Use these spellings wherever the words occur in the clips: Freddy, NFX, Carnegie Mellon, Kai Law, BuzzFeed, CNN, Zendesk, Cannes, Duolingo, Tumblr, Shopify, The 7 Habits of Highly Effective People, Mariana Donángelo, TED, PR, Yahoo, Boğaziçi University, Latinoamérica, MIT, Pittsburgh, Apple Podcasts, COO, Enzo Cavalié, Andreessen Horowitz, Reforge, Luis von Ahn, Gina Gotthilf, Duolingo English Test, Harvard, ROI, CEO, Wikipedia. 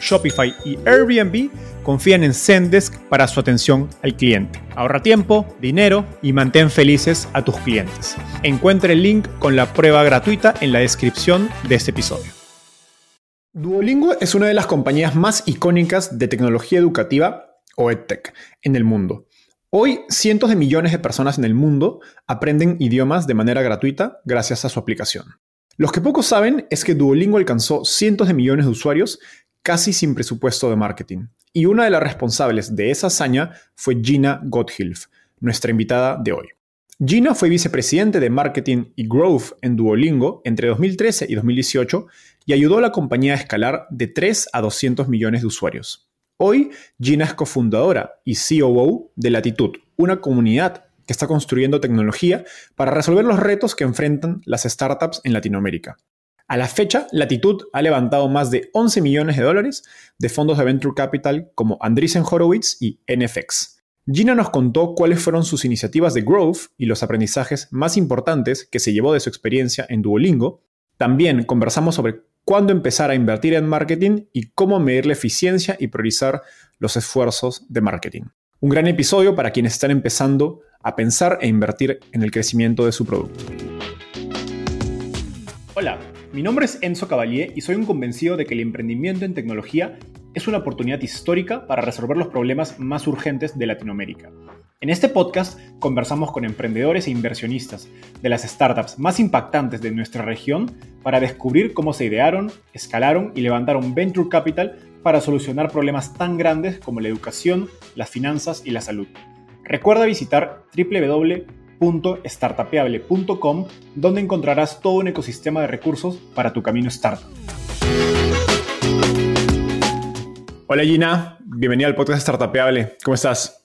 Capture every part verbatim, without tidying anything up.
Shopify y Airbnb confían en Zendesk para su atención al cliente. Ahorra tiempo, dinero y mantén felices a tus clientes. Encuentra el link con la prueba gratuita en la descripción de este episodio. Duolingo es una de las compañías más icónicas de tecnología educativa o EdTech en el mundo. Hoy, cientos de millones de personas en el mundo aprenden idiomas de manera gratuita gracias a su aplicación. Los que pocos saben es que Duolingo alcanzó cientos de millones de usuarios casi sin presupuesto de marketing. Y una de las responsables de esa hazaña fue Gina Gotthilf, nuestra invitada de hoy. Gina fue vicepresidente de Marketing y Growth en Duolingo entre dos mil trece y dos mil dieciocho y ayudó a la compañía a escalar de tres a doscientos millones de usuarios. Hoy, Gina es cofundadora y C O O de Latitud, una comunidad que está construyendo tecnología para resolver los retos que enfrentan las startups en Latinoamérica. A la fecha, Latitud ha levantado más de once millones de dólares de fondos de Venture Capital como Andreessen Horowitz y N F X. Gina nos contó cuáles fueron sus iniciativas de growth y los aprendizajes más importantes que se llevó de su experiencia en Duolingo. También conversamos sobre cuándo empezar a invertir en marketing y cómo medir la eficiencia y priorizar los esfuerzos de marketing. Un gran episodio para quienes están empezando a pensar e invertir en el crecimiento de su producto. Hola. Mi nombre es Enzo Cavalié y soy un convencido de que el emprendimiento en tecnología es una oportunidad histórica para resolver los problemas más urgentes de Latinoamérica. En este podcast conversamos con emprendedores e inversionistas de las startups más impactantes de nuestra región para descubrir cómo se idearon, escalaron y levantaron venture capital para solucionar problemas tan grandes como la educación, las finanzas y la salud. Recuerda visitar doble u doble u doble u punto startupeable punto com, donde encontrarás todo un ecosistema de recursos para tu camino startup. Hola Gina, bienvenida al podcast Startupeable. ¿Cómo estás?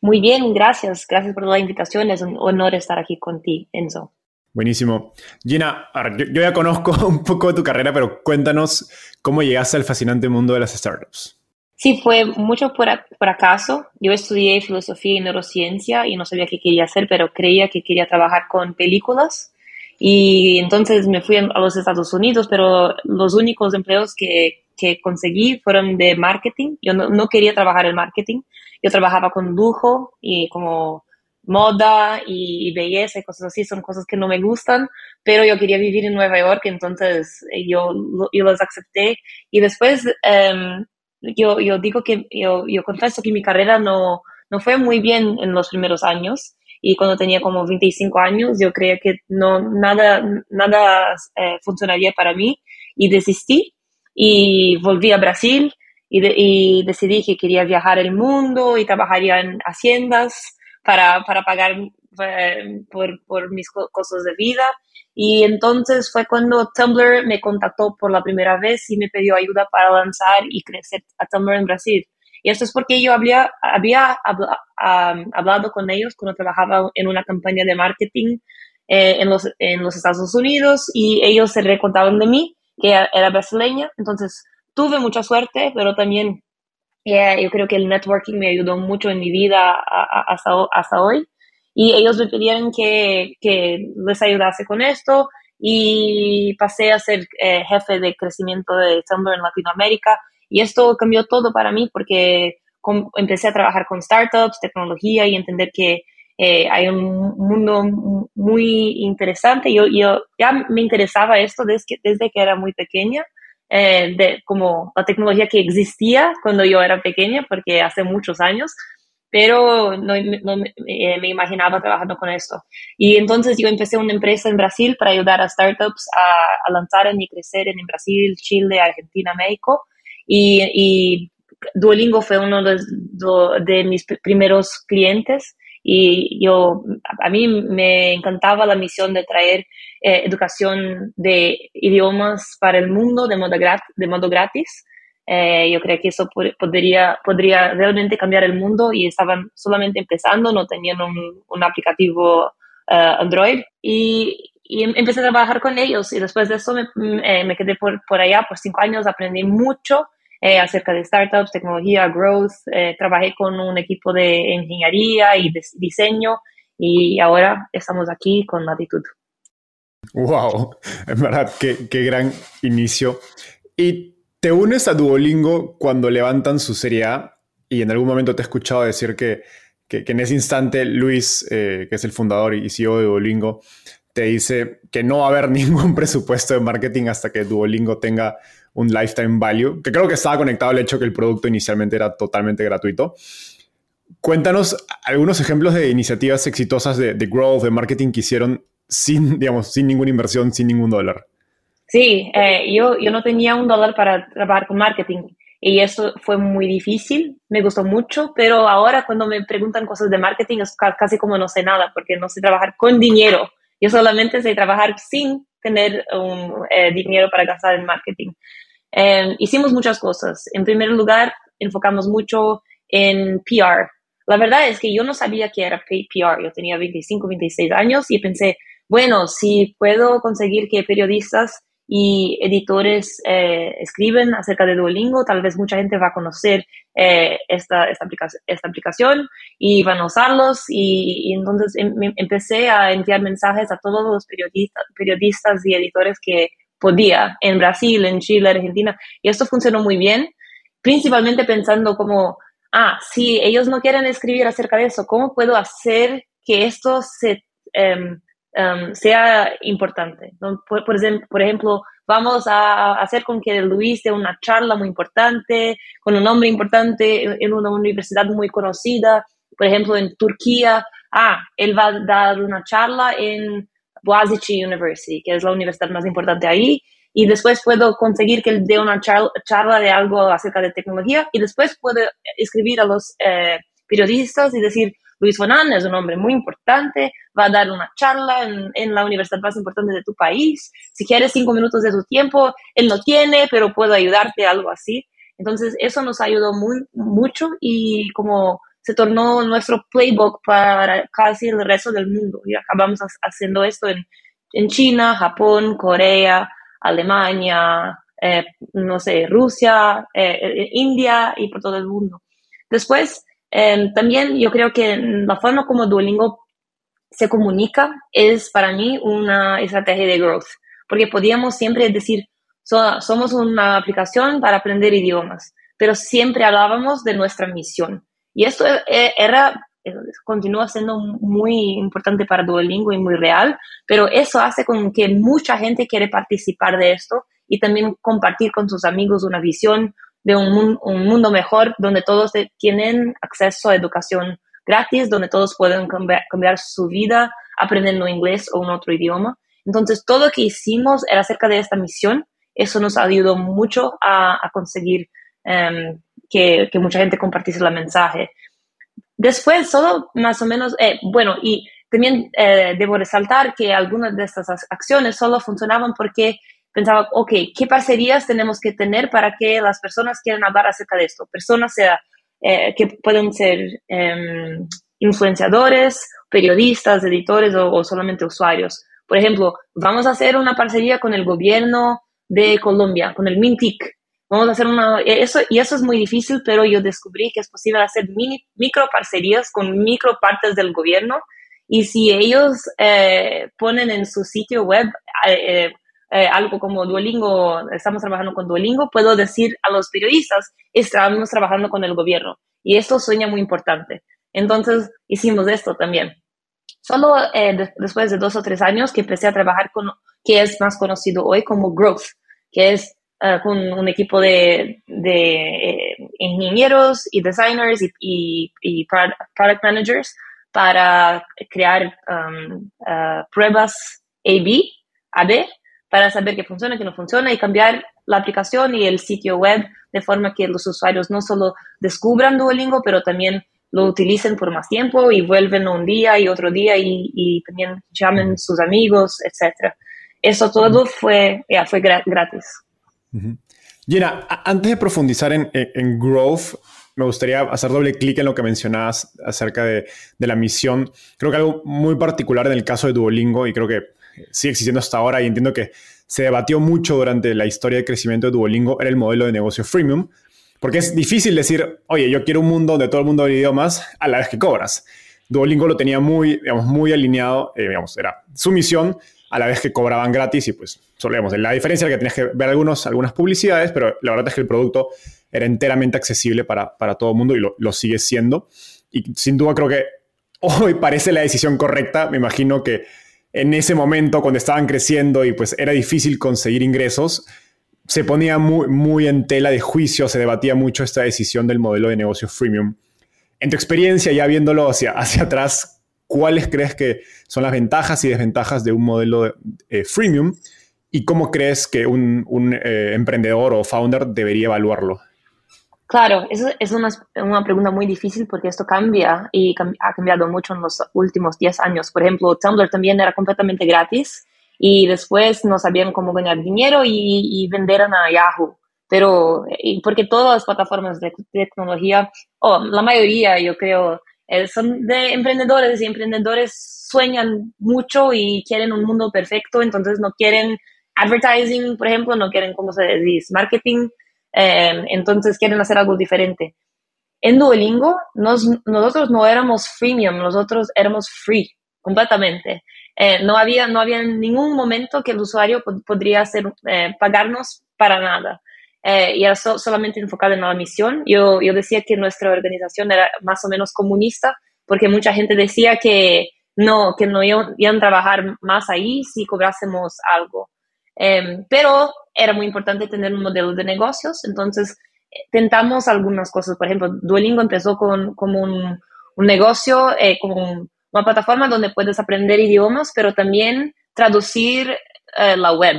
Muy bien, gracias. Gracias por la invitación. Es un honor estar aquí contigo, Enzo. Buenísimo. Gina, yo ya conozco un poco de tu carrera, pero cuéntanos cómo llegaste al fascinante mundo de las startups. Sí, fue mucho por, por acaso. Yo estudié filosofía y neurociencia y no sabía qué quería hacer, pero creía que quería trabajar con películas. Y entonces me fui a los Estados Unidos, pero los únicos empleos que, que conseguí fueron de marketing. Yo no, no quería trabajar en marketing. Yo trabajaba con lujo y como moda y, y belleza y cosas así. Son cosas que no me gustan, pero yo quería vivir en Nueva York, entonces yo, yo los acepté. Y después... Um, Yo, yo digo que, yo, yo confieso que mi carrera no, no fue muy bien en los primeros años y cuando tenía como veinticinco años yo creía que no, nada, nada eh, funcionaría para mí y desistí y volví a Brasil y, de, y decidí que quería viajar el mundo y trabajaría en haciendas para, para pagar eh, por, por mis costos de vida. Y entonces fue cuando Tumblr me contactó por la primera vez y me pidió ayuda para lanzar y crecer a Tumblr en Brasil. Y esto es porque yo había, había habla, um, hablado con ellos cuando trabajaba en una campaña de marketing eh, en, los, en los Estados Unidos y ellos se recordaban de mí, que era brasileña. Entonces tuve mucha suerte, pero también yeah, yo creo que el networking me ayudó mucho en mi vida a, a, hasta, hasta hoy. Y ellos me pidieron que, que les ayudase con esto y pasé a ser eh, jefe de crecimiento de Tumblr en Latinoamérica. Y esto cambió todo para mí porque com- empecé a trabajar con startups, tecnología y entender que eh, hay un mundo muy interesante. Yo, yo ya me interesaba esto desde que, desde que era muy pequeña. eh, de como la tecnología que existía cuando yo era pequeña, porque hace muchos años, pero no, no eh, me imaginaba trabajando con esto. Y entonces yo empecé una empresa en Brasil para ayudar a startups a, a lanzar y crecer en Brasil, Chile, Argentina, México, y, y Duolingo fue uno de, de mis primeros clientes. Y yo, a mí me encantaba la misión de traer eh, educación de idiomas para el mundo de modo, grat- de modo gratis. Eh, yo creo que eso pod- podría, podría realmente cambiar el mundo, y estaban solamente empezando, no tenían un, un aplicativo uh, Android. Y, y empecé a trabajar con ellos, y después de eso me, me, me quedé por, por allá por cinco años, aprendí mucho. Eh, acerca de startups, tecnología, growth. Eh, trabajé con un equipo de ingeniería y de diseño, y ahora estamos aquí con Latitud. ¡Wow! En verdad, qué, qué gran inicio. Y te unes a Duolingo cuando levantan su serie A, y en algún momento te he escuchado decir que, que, que en ese instante Luis, eh, que es el fundador y C E O de Duolingo, te dice que no va a haber ningún presupuesto de marketing hasta que Duolingo tenga un lifetime value, que creo que estaba conectado al hecho que el producto inicialmente era totalmente gratuito. Cuéntanos algunos ejemplos de iniciativas exitosas de, de growth, de marketing que hicieron sin, digamos, sin ninguna inversión, sin ningún dólar. Sí, eh, yo, yo no tenía un dólar para trabajar con marketing, y eso fue muy difícil, me gustó mucho, pero ahora cuando me preguntan cosas de marketing es casi como no sé nada, porque no sé trabajar con dinero. Yo solamente sé trabajar sin tener un, eh, dinero para gastar en marketing. Eh, hicimos muchas cosas. En primer lugar, enfocamos mucho en P R. La verdad es que yo no sabía qué era P R. Yo tenía veinticinco, veintiséis años y pensé, bueno, si puedo conseguir que periodistas y editores eh, escriben acerca de Duolingo, tal vez mucha gente va a conocer eh, esta, esta, aplica- esta aplicación y van a usarlos. Y, y entonces em- empecé a enviar mensajes a todos los periodistas, periodistas y editores que podía en Brasil, en Chile, Argentina. Y esto funcionó muy bien, principalmente pensando como, ah, si ellos no quieren escribir acerca de eso, ¿cómo puedo hacer que esto se... Um, Um, sea importante? Por, por, por ejemplo, vamos a hacer con que Luis dé una charla muy importante, con un nombre importante en, en una universidad muy conocida, por ejemplo, en Turquía. Ah, él va a dar una charla en Boğaziçi University, que es la universidad más importante ahí, y después puedo conseguir que él dé una charla, charla de algo acerca de tecnología, y después puedo escribir a los eh, periodistas y decir, Luis von Ahn es un hombre muy importante, va a dar una charla en, en la universidad más importante de tu país. Si quieres cinco minutos de tu tiempo, él no tiene, pero puedo ayudarte, algo así. Entonces, eso nos ayudó muy, mucho, y como se tornó nuestro playbook para casi el resto del mundo. Y acabamos haciendo esto en, en China, Japón, Corea, Alemania, eh, no sé, Rusia, eh, India y por todo el mundo. Después, Eh, también yo creo que la forma como Duolingo se comunica es para mí una estrategia de growth, porque podíamos siempre decir, so, somos una aplicación para aprender idiomas, pero siempre hablábamos de nuestra misión. Y esto era, continúa siendo muy importante para Duolingo y muy real, pero eso hace con que mucha gente quiere participar de esto y también compartir con sus amigos una visión de un, un mundo mejor, donde todos tienen acceso a educación gratis, donde todos pueden cambiar, cambiar su vida aprendiendo inglés o un otro idioma. Entonces, todo lo que hicimos era acerca de esta misión. Eso nos ayudó mucho a, a conseguir um, que, que mucha gente compartiese el mensaje. Después, solo más o menos, eh, bueno, y también eh, debo resaltar que algunas de estas acciones solo funcionaban porque pensaba, ok, ¿qué parcerías tenemos que tener para que las personas quieran hablar acerca de esto? Personas sea, eh, que pueden ser eh, influenciadores, periodistas, editores o, o solamente usuarios. Por ejemplo, vamos a hacer una parcería con el gobierno de Colombia, con el Mintic. Vamos a hacer una... Eso, y eso es muy difícil, pero yo descubrí que es posible hacer mini, micro parcerías con micro partes del gobierno. Y si ellos eh, ponen en su sitio web... Eh, Eh, algo como Duolingo, estamos trabajando con Duolingo, puedo decir a los periodistas, estamos trabajando con el gobierno. Y esto suena muy importante. Entonces, hicimos esto también. Solo eh, de, después de dos o tres años que empecé a trabajar con, que es más conocido hoy como growth, que es uh, con un equipo de, de eh, ingenieros y designers y, y, y product managers para crear um, uh, pruebas A B, A B para saber qué funciona, qué no funciona y cambiar la aplicación y el sitio web de forma que los usuarios no solo descubran Duolingo, pero también lo utilicen por más tiempo y vuelven un día y otro día y, y también llamen sus amigos, etcétera. Eso todo fue, yeah, fue gratis. Uh-huh. Gina, a- antes de profundizar en, en, en growth, me gustaría hacer doble clic en lo que mencionabas acerca de, de la misión. Creo que algo muy particular en el caso de Duolingo, y creo que sigue existiendo hasta ahora, y entiendo que se debatió mucho durante la historia de crecimiento de Duolingo, era el modelo de negocio freemium, porque es difícil decir, oye, yo quiero un mundo donde todo el mundo hable idiomas a la vez que cobras. Duolingo lo tenía muy, digamos, muy alineado, eh, digamos, era su misión, a la vez que cobraban gratis, y pues, solo digamos, la diferencia era que tenías que ver algunos, algunas publicidades, pero la verdad es que el producto era enteramente accesible para, para todo el mundo y lo, lo sigue siendo. Y sin duda creo que hoy parece la decisión correcta. Me imagino que en ese momento, cuando estaban creciendo y pues era difícil conseguir ingresos, se ponía muy, muy en tela de juicio, se debatía mucho esta decisión del modelo de negocio freemium. En tu experiencia, ya viéndolo hacia, hacia atrás, ¿cuáles crees que son las ventajas y desventajas de un modelo eh, freemium? ¿Y cómo crees que un, un eh, emprendedor o founder debería evaluarlo? Claro, eso es una, una pregunta muy difícil porque esto cambia y cam- ha cambiado mucho en los últimos diez años. Por ejemplo, Tumblr también era completamente gratis y después no sabían cómo ganar dinero y, y vendieron a Yahoo. Pero porque todas las plataformas de tecnología, o oh, la mayoría yo creo, son de emprendedores y emprendedores sueñan mucho y quieren un mundo perfecto, entonces no quieren advertising, por ejemplo, no quieren, ¿cómo se dice?, marketing. Eh, entonces quieren hacer algo diferente. En Duolingo, nos, nosotros no éramos freemium, nosotros éramos free, completamente. Eh, no había, no había ningún momento que el usuario pod- podría hacer, eh, pagarnos para nada. Eh, y era so- solamente enfocado en la misión. Yo, yo decía que nuestra organización era más o menos comunista, porque mucha gente decía que no, que no iban, iban a trabajar más ahí si cobrásemos algo. Eh, pero era muy importante tener un modelo de negocios, entonces tentamos algunas cosas. Por ejemplo, Duolingo empezó con, con un, un negocio, eh, como una plataforma donde puedes aprender idiomas, pero también traducir eh, la web.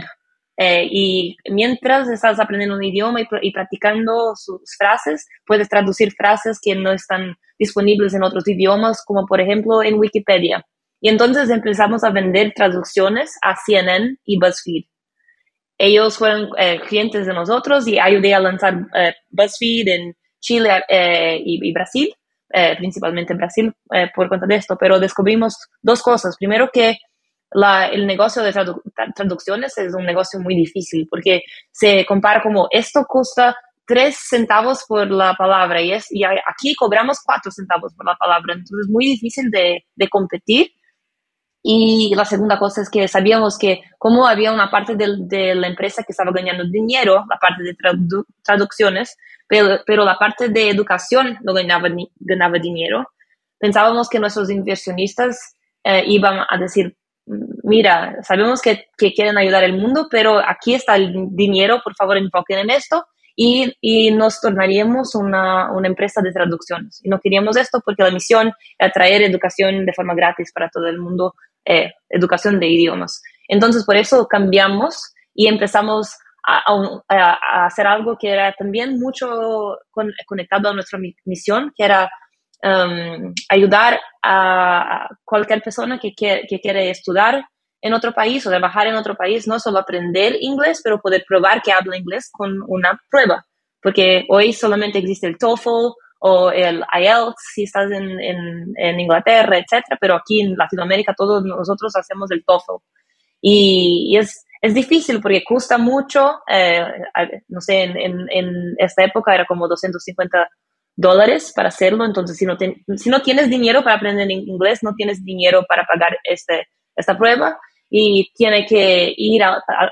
Eh, y mientras estás aprendiendo un idioma y, y practicando sus frases, puedes traducir frases que no están disponibles en otros idiomas, como por ejemplo en Wikipedia. Y entonces empezamos a vender traducciones a C N N y BuzzFeed. Ellos fueron eh, clientes de nosotros y ayudé a lanzar eh, BuzzFeed en Chile eh, y, y Brasil, eh, principalmente Brasil eh, por cuenta de esto, pero descubrimos dos cosas. Primero, que la, el negocio de tradu- traducciones es un negocio muy difícil porque se compara como esto cuesta tres centavos por la palabra y, es, y aquí cobramos cuatro centavos por la palabra, entonces es muy difícil de, de competir. Y la segunda cosa es que sabíamos que como había una parte de, de la empresa que estaba ganando dinero, la parte de tradu- traducciones, pero, pero la parte de educación no ganaba, ni, ganaba dinero, pensábamos que nuestros inversionistas eh, iban a decir, mira, sabemos que, que quieren ayudar al mundo, pero aquí está el dinero, por favor enfoquen en esto, y, y nos tornaríamos una, una empresa de traducciones. Y no queríamos esto porque la misión era traer educación de forma gratis para todo el mundo, Eh, educación de idiomas. Entonces, por eso cambiamos y empezamos a, a, a hacer algo que era también mucho con, conectado a nuestra misión, que era um, ayudar a cualquier persona que, que, que quiere estudiar en otro país o trabajar en otro país, no solo aprender inglés, pero poder probar que habla inglés con una prueba. Porque hoy solamente existe el TOEFL o el I E L T S si estás en, en, en Inglaterra, etcétera, pero aquí en Latinoamérica todos nosotros hacemos el TOEFL. Y, y es, es difícil porque cuesta mucho, eh, no sé, en, en, en esta época era como doscientos cincuenta dólares para hacerlo, entonces si no, ten, si no tienes dinero para aprender inglés, no tienes dinero para pagar este, esta prueba y tiene que ir a, a,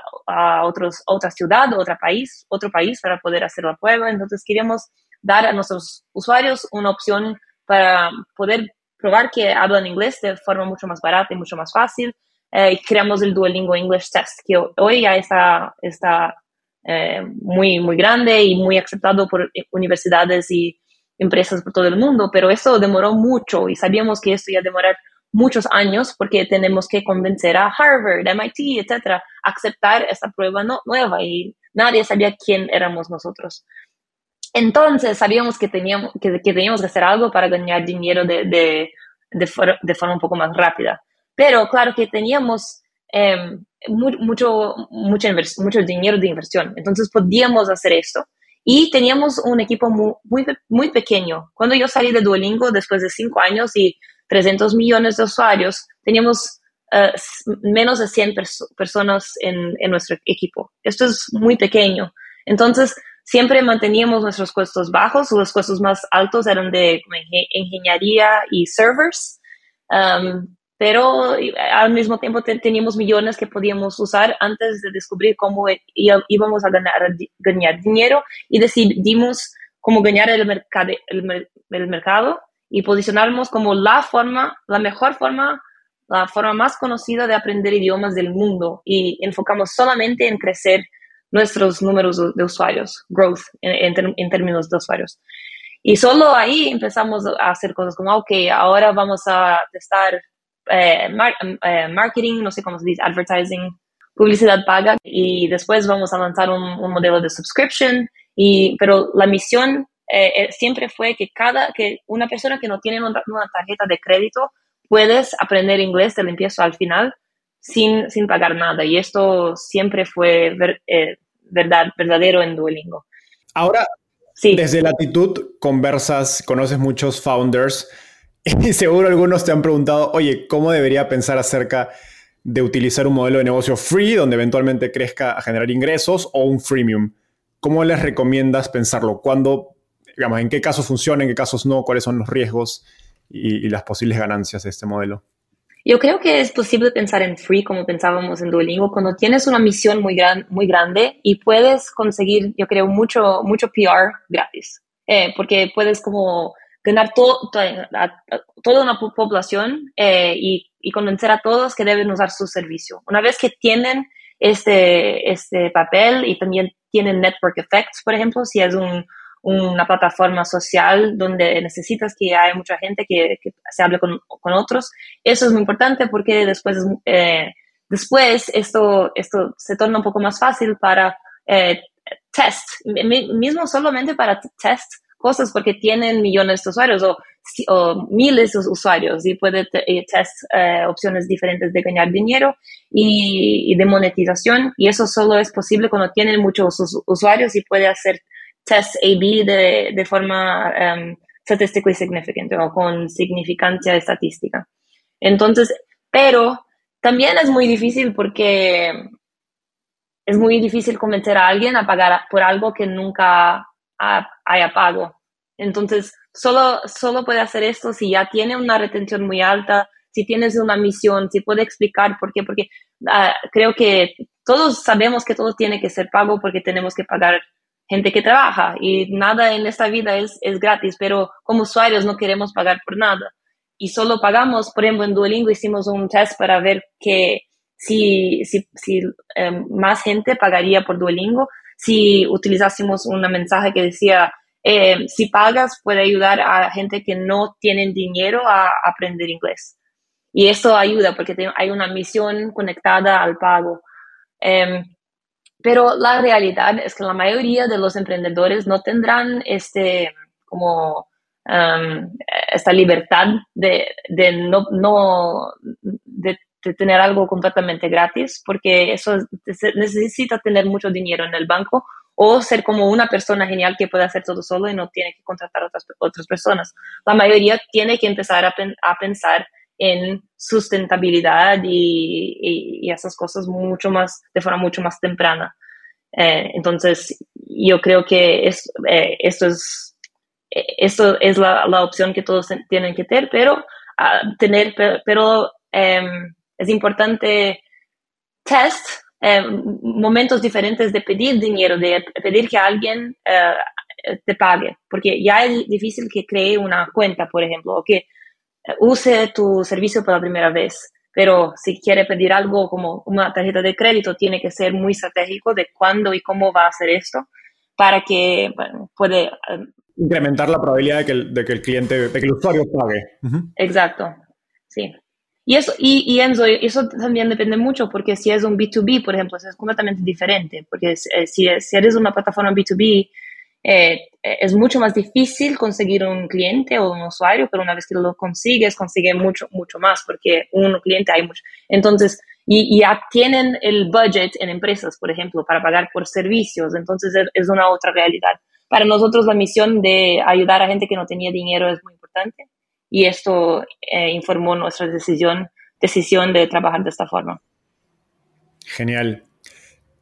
a otros, otra ciudad, otro país, otro país para poder hacer la prueba, entonces queríamos dar a nuestros usuarios una opción para poder probar que hablan inglés de forma mucho más barata y mucho más fácil. Eh, y creamos el Duolingo English Test, que hoy ya está, está eh, muy, muy grande y muy aceptado por universidades y empresas por todo el mundo, pero eso demoró mucho y sabíamos que esto iba a demorar muchos años porque tenemos que convencer a Harvard, M I T, etcétera, a aceptar esta prueba no, nueva y nadie sabía quién éramos nosotros. Entonces sabíamos que teníamos que, que, teníamos que hacer algo para ganar dinero de, de, de, for, de forma un poco más rápida. Pero claro que teníamos eh, muy, mucho, mucho, invers- mucho dinero de inversión, entonces podíamos hacer esto. Y teníamos un equipo muy, muy, muy pequeño. Cuando yo salí de Duolingo, después de cinco años y trescientos millones de usuarios, teníamos uh, menos de cien pers- personas en, en nuestro equipo. Esto es muy pequeño. Entonces, siempre manteníamos nuestros costos bajos. Los costos más altos eran de ingeniería y servers. Um, pero al mismo tiempo te- teníamos millones que podíamos usar antes de descubrir cómo e- íbamos a ganar, a di- ganar dinero y decidimos cómo ganar el, mercade- el, mer- el mercado y posicionarnos como la forma, la mejor forma, la forma más conocida de aprender idiomas del mundo y enfocamos solamente en crecer nuestros números de usuarios, growth en, en, ter- en términos de usuarios. Y solo ahí empezamos a hacer cosas como, ok, ahora vamos a testar Eh, mar- eh, marketing, no sé cómo se dice, advertising, publicidad paga y después vamos a lanzar un, un modelo de subscription y, pero la misión eh, eh, siempre fue que cada, que una persona que no tiene una, una tarjeta de crédito puedes aprender inglés del empiezo al final sin, sin pagar nada y esto siempre fue ver, eh, verdad, verdadero en Duolingo. Ahora, sí. Desde Latitud conversas, conoces muchos founders y seguro algunos te han preguntado, oye, ¿cómo debería pensar acerca de utilizar un modelo de negocio free donde eventualmente crezca a generar ingresos o un freemium? ¿Cómo les recomiendas pensarlo? ¿Cuándo, digamos, en qué casos funciona, en qué casos no? ¿Cuáles son los riesgos y, y las posibles ganancias de este modelo? Yo creo que es posible pensar en free como pensábamos en Duolingo cuando tienes una misión muy, gran, muy grande y puedes conseguir, yo creo, mucho, mucho P R gratis. Eh, porque puedes como ganar to, to, a, a toda una población eh, y, y convencer a todos que deben usar su servicio. Una vez que tienen este, este papel y también tienen network effects, por ejemplo, si es un, una plataforma social donde necesitas que haya mucha gente que, que se hable con, con otros, eso es muy importante porque después, eh, después esto, esto se torna un poco más fácil para eh, test, M- mismo solamente para t- test, cosas porque tienen millones de usuarios o, o miles de usuarios y puede t- test eh, opciones diferentes de ganar dinero y, y de monetización y eso solo es posible cuando tienen muchos us- usuarios y puede hacer test A B de, de forma um, statistically significant o con significancia estadística. Entonces, pero también es muy difícil porque es muy difícil convencer a alguien a pagar por algo que nunca haya pago. Entonces, solo, solo puede hacer esto si ya tiene una retención muy alta, si tienes una misión, si puede explicar por qué, porque uh, creo que todos sabemos que todo tiene que ser pago porque tenemos que pagar gente que trabaja y nada en esta vida es, es gratis, pero como usuarios no queremos pagar por nada y solo pagamos, por ejemplo, en Duolingo hicimos un test para ver que si, si, si um, más gente pagaría por Duolingo si utilizásemos una mensaje que decía, eh, si pagas puede ayudar a gente que no tienen dinero a aprender inglés. Y eso ayuda porque te, hay una misión conectada al pago. Eh, pero la realidad es que la mayoría de los emprendedores no tendrán este, como, um, esta libertad de, de, no, no, de de tener algo completamente gratis, porque eso necesita tener mucho dinero en el banco o ser como una persona genial que puede hacer todo solo y no tiene que contratar a otras, otras personas. La mayoría tiene que empezar a, pen, a pensar en sustentabilidad y, y, y esas cosas mucho más, de forma mucho más temprana. Eh, entonces, yo creo que es, eh, esto es, eh, esto es la, la opción que todos tienen que tener, pero, uh, tener, pero, pero um, es importante test, eh, momentos diferentes de pedir dinero, de pedir que alguien eh, te pague, porque ya es difícil que cree una cuenta, por ejemplo, o que use tu servicio por la primera vez. Pero si quiere pedir algo como una tarjeta de crédito, tiene que ser muy estratégico de cuándo y cómo va a hacer esto para que bueno, puede incrementar la probabilidad de que el, de que el cliente, de que el usuario pague. Uh-huh. Exacto, sí. Y eso, y, y Enzo, eso también depende mucho porque si es un B dos B, por ejemplo, es completamente diferente. Porque si, si eres una plataforma B dos B, eh, es mucho más difícil conseguir un cliente o un usuario, pero una vez que lo consigues, consigues mucho, mucho más porque un cliente hay mucho. Entonces, y, y ya tienen el budget en empresas, por ejemplo, para pagar por servicios. Entonces, es, es una otra realidad. Para nosotros, la misión de ayudar a gente que no tenía dinero es muy importante. Y esto eh, informó nuestra decisión, decisión de trabajar de esta forma. Genial.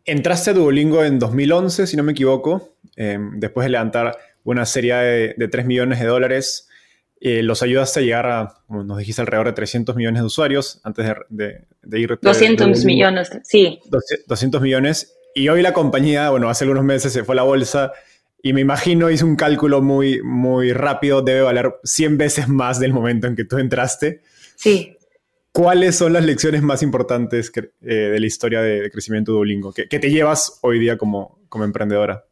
Entraste a Duolingo en dos mil once, si no me equivoco, eh, después de levantar una serie de, de tres millones de dólares. Eh, los ayudaste a llegar a, como nos dijiste, alrededor de trescientos millones de usuarios antes de, de, de ir. doscientos millones, sí. doscientos millones. Y hoy la compañía, bueno, hace algunos meses se fue a la bolsa. Y me imagino, hice un cálculo muy, muy rápido, debe valer cien veces más del momento en que tú entraste. Sí. ¿Cuáles son las lecciones más importantes que, eh, de la historia de, de crecimiento de Duolingo que, que te llevas hoy día como, como emprendedora?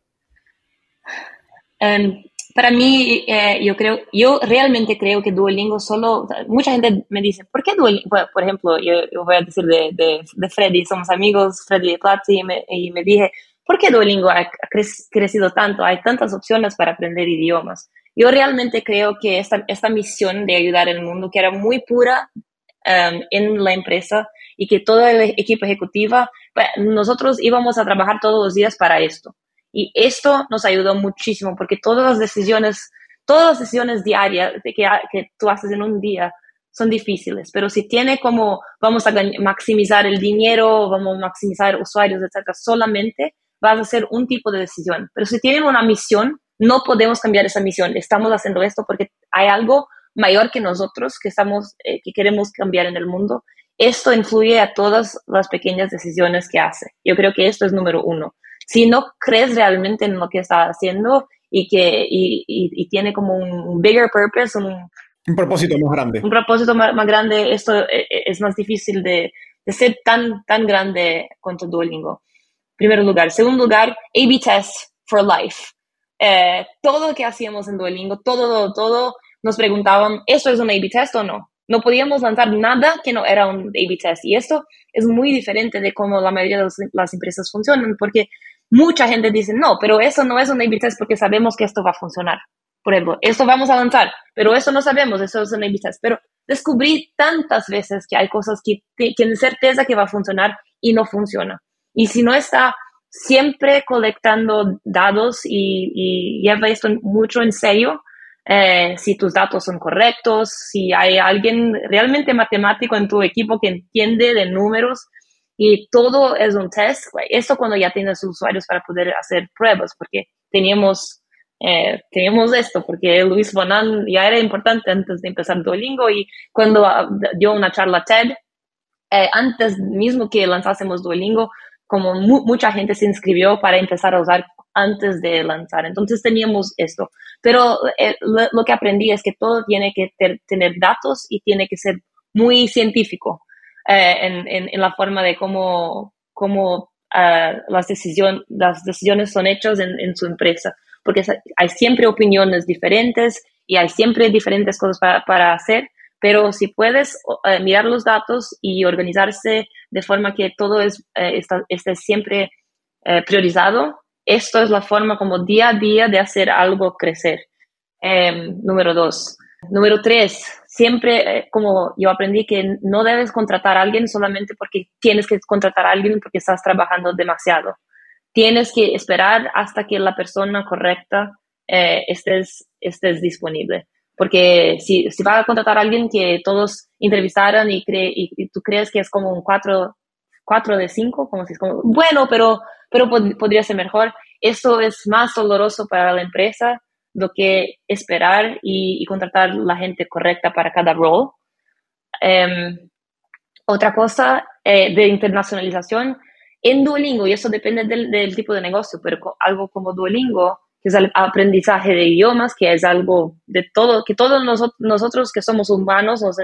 Um, para mí, eh, yo creo, yo realmente creo que Duolingo solo, mucha gente me dice, ¿por qué Duolingo? Bueno, por ejemplo, yo, yo voy a decir de, de, de Freddy, somos amigos, Freddy de Platzi, y me, y me dije, ¿por qué Duolingo ha crecido tanto? Hay tantas opciones para aprender idiomas. Yo realmente creo que esta, esta misión de ayudar al mundo, que era muy pura um, en la empresa y que todo el equipo ejecutivo, nosotros íbamos a trabajar todos los días para esto. Y esto nos ayudó muchísimo porque todas las decisiones, todas las decisiones diarias que, que tú haces en un día son difíciles, pero si tiene como vamos a maximizar el dinero, vamos a maximizar usuarios, etcétera, solamente vas a hacer un tipo de decisión. Pero si tienen una misión, no podemos cambiar esa misión. Estamos haciendo esto porque hay algo mayor que nosotros que, estamos, eh, que queremos cambiar en el mundo. Esto influye a todas las pequeñas decisiones que hace. Yo creo que esto es número uno. Si no crees realmente en lo que está haciendo y, que, y, y, y tiene como un bigger purpose, un, un propósito más grande. Un propósito más, más grande, esto eh, es más difícil de, de ser tan, tan grande cuanto Duolingo. Primero lugar. Segundo lugar, A B test for life. Eh, todo lo que hacíamos en Duolingo, todo, todo, nos preguntaban, ¿esto es un A B test o no? No podíamos lanzar nada que no era un A B test. Y esto es muy diferente de cómo la mayoría de los, las empresas funcionan, porque mucha gente dice, no, pero eso no es un A B test porque sabemos que esto va a funcionar. Por ejemplo, esto vamos a lanzar, pero eso no sabemos, eso es un A B test. Pero descubrí tantas veces que hay cosas que tienen certeza que va a funcionar y no funciona. Y si no está siempre colectando datos y, y lleva esto mucho en serio, eh, si tus datos son correctos, si hay alguien realmente matemático en tu equipo que entiende de números y todo es un test, esto cuando ya tienes usuarios para poder hacer pruebas, porque teníamos, eh, teníamos esto, porque Luis von Ahn ya era importante antes de empezar Duolingo y cuando uh, dio una charla TED, eh, antes mismo que lanzásemos Duolingo, como mu- mucha gente se inscribió para empezar a usar antes de lanzar. Entonces teníamos esto. Pero eh, lo, lo que aprendí es que todo tiene que ter, tener datos y tiene que ser muy científico eh, en, en, en la forma de cómo, cómo uh, las, decisión, las decisiones son hechas en, en su empresa. Porque hay siempre opiniones diferentes y hay siempre diferentes cosas para, para hacer. Pero si puedes eh, mirar los datos y organizarse de forma que todo es, eh, está, esté siempre eh, priorizado, esto es la forma como día a día de hacer algo crecer. Eh, número dos. Número tres, siempre eh, como yo aprendí que no debes contratar a alguien solamente porque tienes que contratar a alguien porque estás trabajando demasiado. Tienes que esperar hasta que la persona correcta eh, estés, estés disponible. Porque si, si vas a contratar a alguien que todos entrevistaran y, cre- y, y tú crees que es como un cuatro de cinco, como si es como, bueno, pero, pero pod- podría ser mejor. Esto es más doloroso para la empresa lo que esperar y, y contratar la gente correcta para cada rol. Um, otra cosa eh, de internacionalización, en Duolingo, y eso depende del, del tipo de negocio, pero co- algo como Duolingo, que es el aprendizaje de idiomas, que es algo de todo, que todos nosotros, nosotros que somos humanos nos,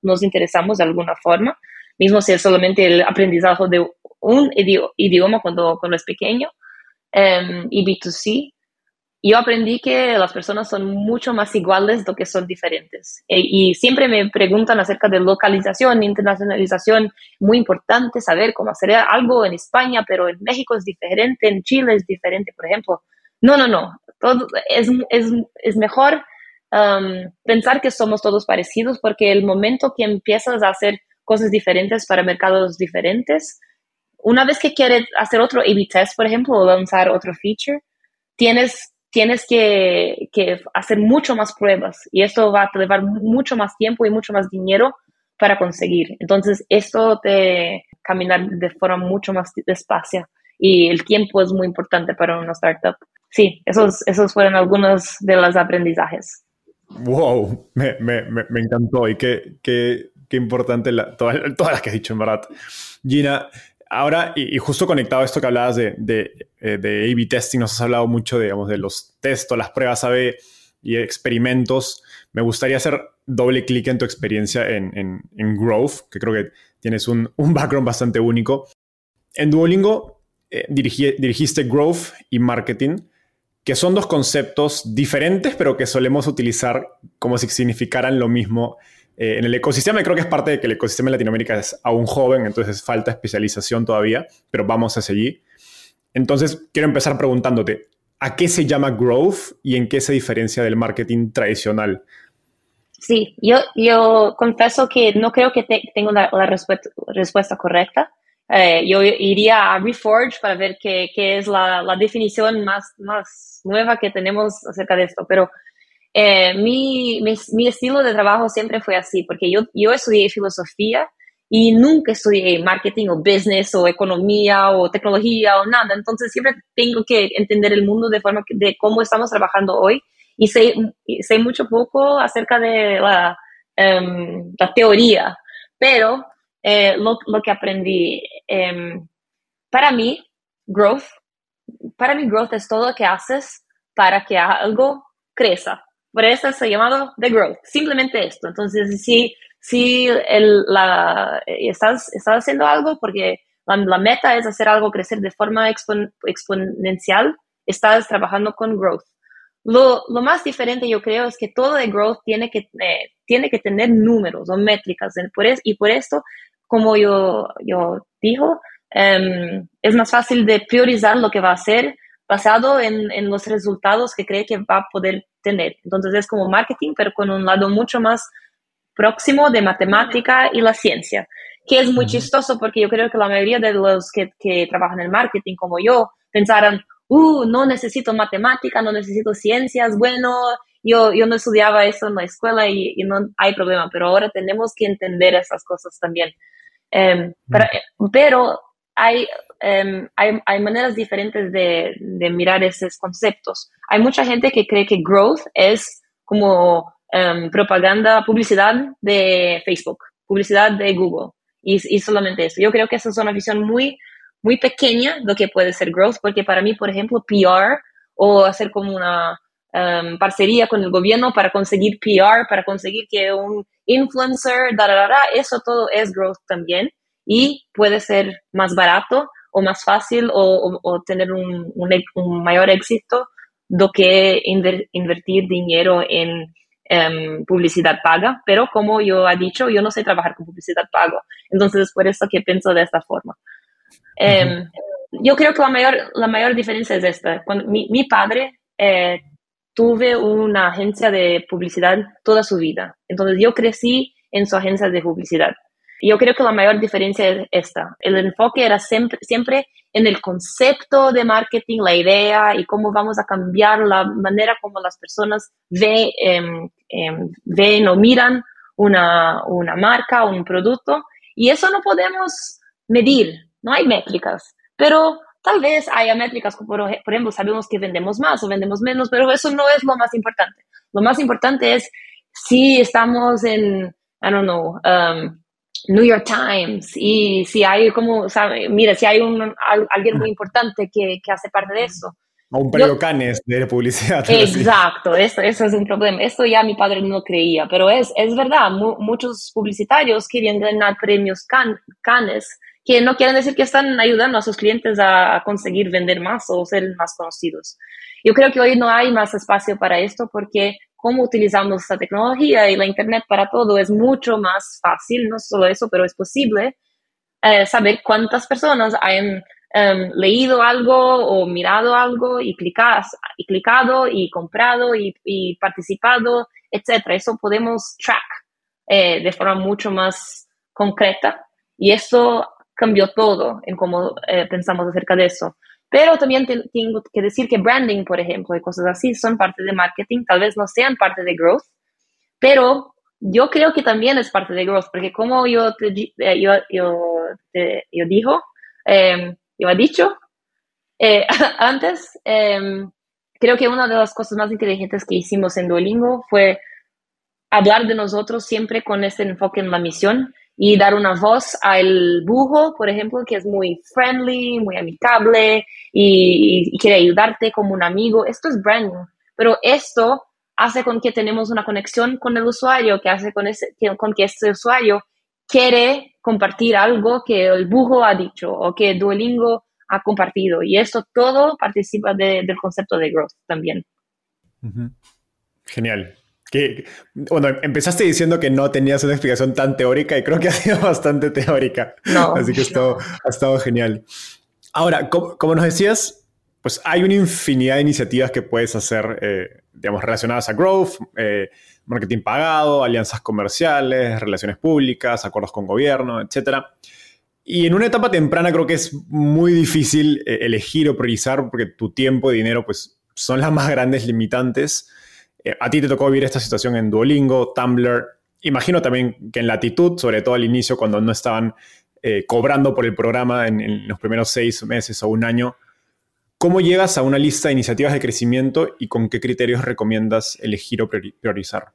nos interesamos de alguna forma. mismo si es solamente el aprendizaje de un idioma cuando, cuando es pequeño, um, y B dos C. Yo aprendí que las personas son mucho más iguales do que son diferentes. E, y siempre me preguntan acerca de localización, internacionalización, muy importante saber cómo hacer algo en España, pero en México es diferente, en Chile es diferente, por ejemplo. No, no, no. Todo, es, es, es mejor um, pensar que somos todos parecidos, porque el momento que empiezas a hacer cosas diferentes para mercados diferentes, una vez que quieres hacer otro A B test, por ejemplo, o lanzar otro feature, tienes... tienes que, que hacer mucho más pruebas y esto va a llevar mucho más tiempo y mucho más dinero para conseguir. Entonces, esto te caminar de forma mucho más despacio y el tiempo es muy importante para una startup. Sí, esos, esos fueron algunos de los aprendizajes. ¡Wow! Me, me, me encantó y qué, qué, qué importante la, todas, todas las que has dicho, en verdad. Gina, ahora, y, y justo conectado a esto que hablabas de, de, de A B testing, nos has hablado mucho, digamos, de los test o las pruebas A B y experimentos. Me gustaría hacer doble clic en tu experiencia en, en, en Growth, que creo que tienes un, un background bastante único. En Duolingo eh, dirigí, dirigiste Growth y Marketing, que son dos conceptos diferentes, pero que solemos utilizar como si significaran lo mismo. Eh, en el ecosistema, y creo que es parte de que el ecosistema en Latinoamérica es aún joven, entonces falta especialización todavía, pero vamos hacia allí. Entonces, quiero empezar preguntándote, ¿a qué se llama growth y en qué se diferencia del marketing tradicional? Sí, yo, yo confieso que no creo que te, tengo la, la respuesta, respuesta correcta. Eh, yo iría a Reforge para ver qué, qué es la, la definición más, más nueva que tenemos acerca de esto, pero... Eh, mi, mi, mi estilo de trabajo siempre fue así, porque yo, yo estudié filosofía y nunca estudié marketing o business o economía o tecnología o nada. Entonces siempre tengo que entender el mundo de forma que, de cómo estamos trabajando hoy y sé, sé mucho poco acerca de la, um, la teoría, pero eh, lo, lo que aprendí eh, para mí growth, para mí growth es todo lo que haces para que algo crezca. Por eso se ha llamado The Growth, simplemente esto. Entonces, si, si el, la, estás, estás haciendo algo porque la, la meta es hacer algo crecer de forma expon, exponencial, estás trabajando con growth. Lo, lo más diferente, yo creo, es que todo de growth tiene que, eh, tiene que tener números o métricas. Por es, y por esto, como yo, yo dijo, um, es más fácil de priorizar lo que va a hacer basado en, en los resultados que cree que va a poder tener. Entonces es como marketing, pero con un lado mucho más próximo de matemática y la ciencia, que es muy chistoso porque yo creo que la mayoría de los que, que trabajan en marketing, como yo, pensaran, uh, no necesito matemática, no necesito ciencias, bueno, yo, yo no estudiaba eso en la escuela y, y no hay problema, pero ahora tenemos que entender esas cosas también. Um, para, pero hay... Um, hay, hay maneras diferentes de, de mirar esos conceptos. Hay mucha gente que cree que growth es como um, propaganda, publicidad de Facebook, publicidad de Google y, y solamente eso. Yo creo que esa es una visión muy, muy pequeña de lo que puede ser growth, porque para mí, por ejemplo, P R o hacer como una um, parcería con el gobierno para conseguir P R, para conseguir que un influencer, da, da, da, eso todo es growth también y puede ser más barato o más fácil o, o, o tener un, un, un mayor éxito do que inver, invertir dinero en um, publicidad paga. Pero como yo he dicho, yo no sé trabajar con publicidad paga. Entonces, es por eso que pienso de esta forma. Um, yo creo que la mayor, la mayor diferencia es esta. Cuando mi, mi padre eh, tuve una agencia de publicidad toda su vida. Entonces, yo crecí en su agencia de publicidad. Yo creo que la mayor diferencia es esta. El enfoque era siempre, siempre en el concepto de marketing, la idea y cómo vamos a cambiar la manera como las personas ve, eh, eh, ven o miran una, una marca o un producto. Y eso no podemos medir, no hay métricas. Pero tal vez haya métricas, como por, por ejemplo, sabemos que vendemos más o vendemos menos, pero eso no es lo más importante. Lo más importante es si estamos en, I don't know, um, New York Times y si hay como, o sea, mira, si hay un, alguien muy importante que, que hace parte de eso. O un premio Cannes de publicidad. Exacto, eso, eso es un problema. Esto ya mi padre no creía, pero es, es verdad, mu muchos publicitarios quieren ganar premios can Cannes, que no quieren decir que están ayudando a sus clientes a, a conseguir vender más o ser más conocidos. Yo creo que hoy no hay más espacio para esto porque cómo utilizamos la tecnología y la internet para todo es mucho más fácil, no solo eso, pero es posible eh, saber cuántas personas hayan Um, leído algo o mirado algo y, clicas, y clicado y comprado y, y participado, etcétera. Eso podemos track eh, de forma mucho más concreta y eso cambió todo en cómo eh, pensamos acerca de eso. Pero también te, tengo que decir que branding, por ejemplo, y cosas así son parte de marketing, tal vez no sean parte de growth, pero yo creo que también es parte de growth, porque como yo te, eh, yo, yo, te, yo dijo, eh, Yo he dicho eh, antes, eh, creo que una de las cosas más inteligentes que hicimos en Duolingo fue hablar de nosotros siempre con ese enfoque en la misión y dar una voz al bujo, por ejemplo, que es muy friendly, muy amigable y, y quiere ayudarte como un amigo. Esto es branding, pero esto hace con que tenemos una conexión con el usuario, que hace con, ese, con que este usuario quiere compartir algo que el bujo ha dicho o que Duolingo ha compartido. Y esto todo participa de, del concepto de growth también. Uh-huh. Genial. Que, bueno, empezaste diciendo que no tenías una explicación tan teórica y creo que ha sido bastante teórica. No, Así que no. esto ha estado genial. Ahora, como, como nos decías, pues hay una infinidad de iniciativas que puedes hacer, eh, digamos, relacionadas a growth, eh, marketing pagado, alianzas comerciales, relaciones públicas, acuerdos con gobierno, etcétera. Y en una etapa temprana creo que es muy difícil eh, elegir o priorizar porque tu tiempo y dinero pues, son las más grandes limitantes. Eh, a ti te tocó vivir esta situación en Duolingo, Tumblr. Imagino también que en Latitud, sobre todo al inicio cuando no estaban eh, cobrando por el programa en, en los primeros seis meses o un año. ¿Cómo llegas a una lista de iniciativas de crecimiento y con qué criterios recomiendas elegir o priorizar?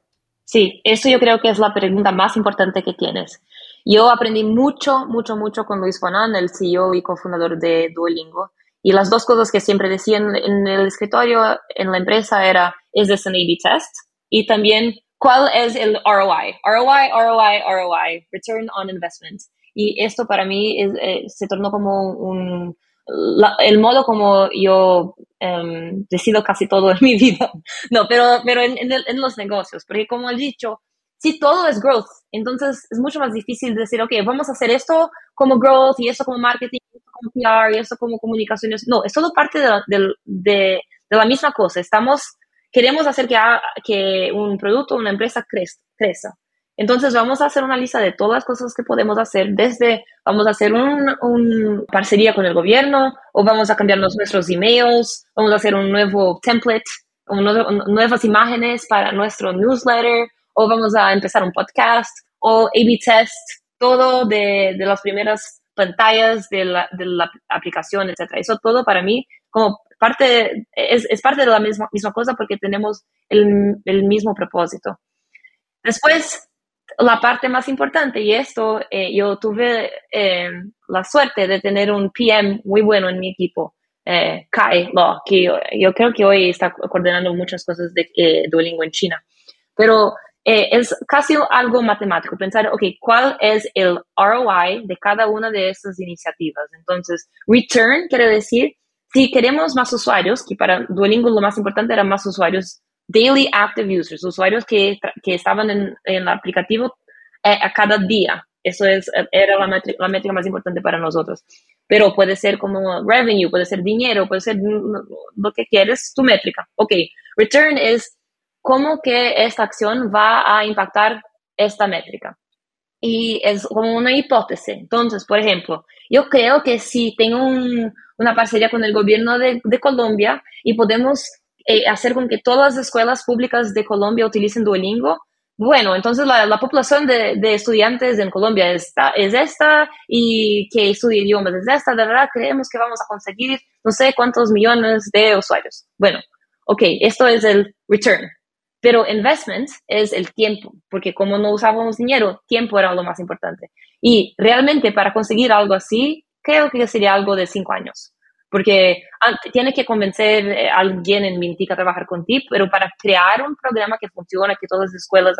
Sí, eso yo creo que es la pregunta más importante que tienes. Yo aprendí mucho, mucho, mucho con Luis von Ahn, el C E O y cofundador de Duolingo. Y las dos cosas que siempre decían en el escritorio, en la empresa, era ¿is this an A B test? Y también, ¿cuál es el R O I? R O I, R O I, R O I, Return on Investment. Y esto para mí es, eh, se tornó como un... La, el modo como yo um, decido casi todo en mi vida. No, pero, pero en, en, el, en los negocios. Porque como he dicho, si todo es growth, entonces es mucho más difícil decir, ok, vamos a hacer esto como growth y esto como marketing, y esto como P R y esto como comunicaciones. No, es todo parte de la, de, de, de la misma cosa. Estamos, queremos hacer que, ha, que un producto, una empresa crez, crezca. Entonces vamos a hacer una lista de todas las cosas que podemos hacer, desde vamos a hacer un, un parcería con el gobierno o vamos a cambiar los, nuestros emails, vamos a hacer un nuevo template, un, un, nuevas imágenes para nuestro newsletter o vamos a empezar un podcast o A B test, todo de, de las primeras pantallas de la, de la aplicación, etcétera. Eso todo para mí como parte, es, es parte de la misma, misma cosa porque tenemos el, el mismo propósito. Después... La parte más importante, y esto, eh, yo tuve eh, la suerte de tener un P M muy bueno en mi equipo, eh, Kai Law, que yo, yo creo que hoy está coordinando muchas cosas de eh, Duolingo en China. Pero eh, es casi algo matemático, pensar, ok, ¿cuál es el R O I de cada una de estas iniciativas? Entonces, return quiere decir, si queremos más usuarios, que para Duolingo lo más importante eran más usuarios, daily active users, usuarios que, que estaban en, en el aplicativo eh, a cada día. Eso es, era la métrica, la métrica más importante para nosotros. Pero puede ser como revenue, puede ser dinero, puede ser lo que quieres, tu métrica. Ok, return es cómo que esta acción va a impactar esta métrica. Y es como una hipótesis. Entonces, por ejemplo, yo creo que si tengo un, una parcería con el gobierno de, de Colombia y podemos... hacer con que todas las escuelas públicas de Colombia utilicen Duolingo, bueno, entonces la, la población de, de estudiantes en Colombia está, es esta y que estudia idiomas es esta, de verdad creemos que vamos a conseguir no sé cuántos millones de usuarios. Bueno, ok, esto es el return, pero investment es el tiempo, porque como no usábamos dinero, tiempo era lo más importante. Y realmente para conseguir algo así, creo que sería algo de cinco años. Porque tienes que convencer a alguien en Mintic a trabajar contigo, pero para crear un programa que funciona, que todas las escuelas,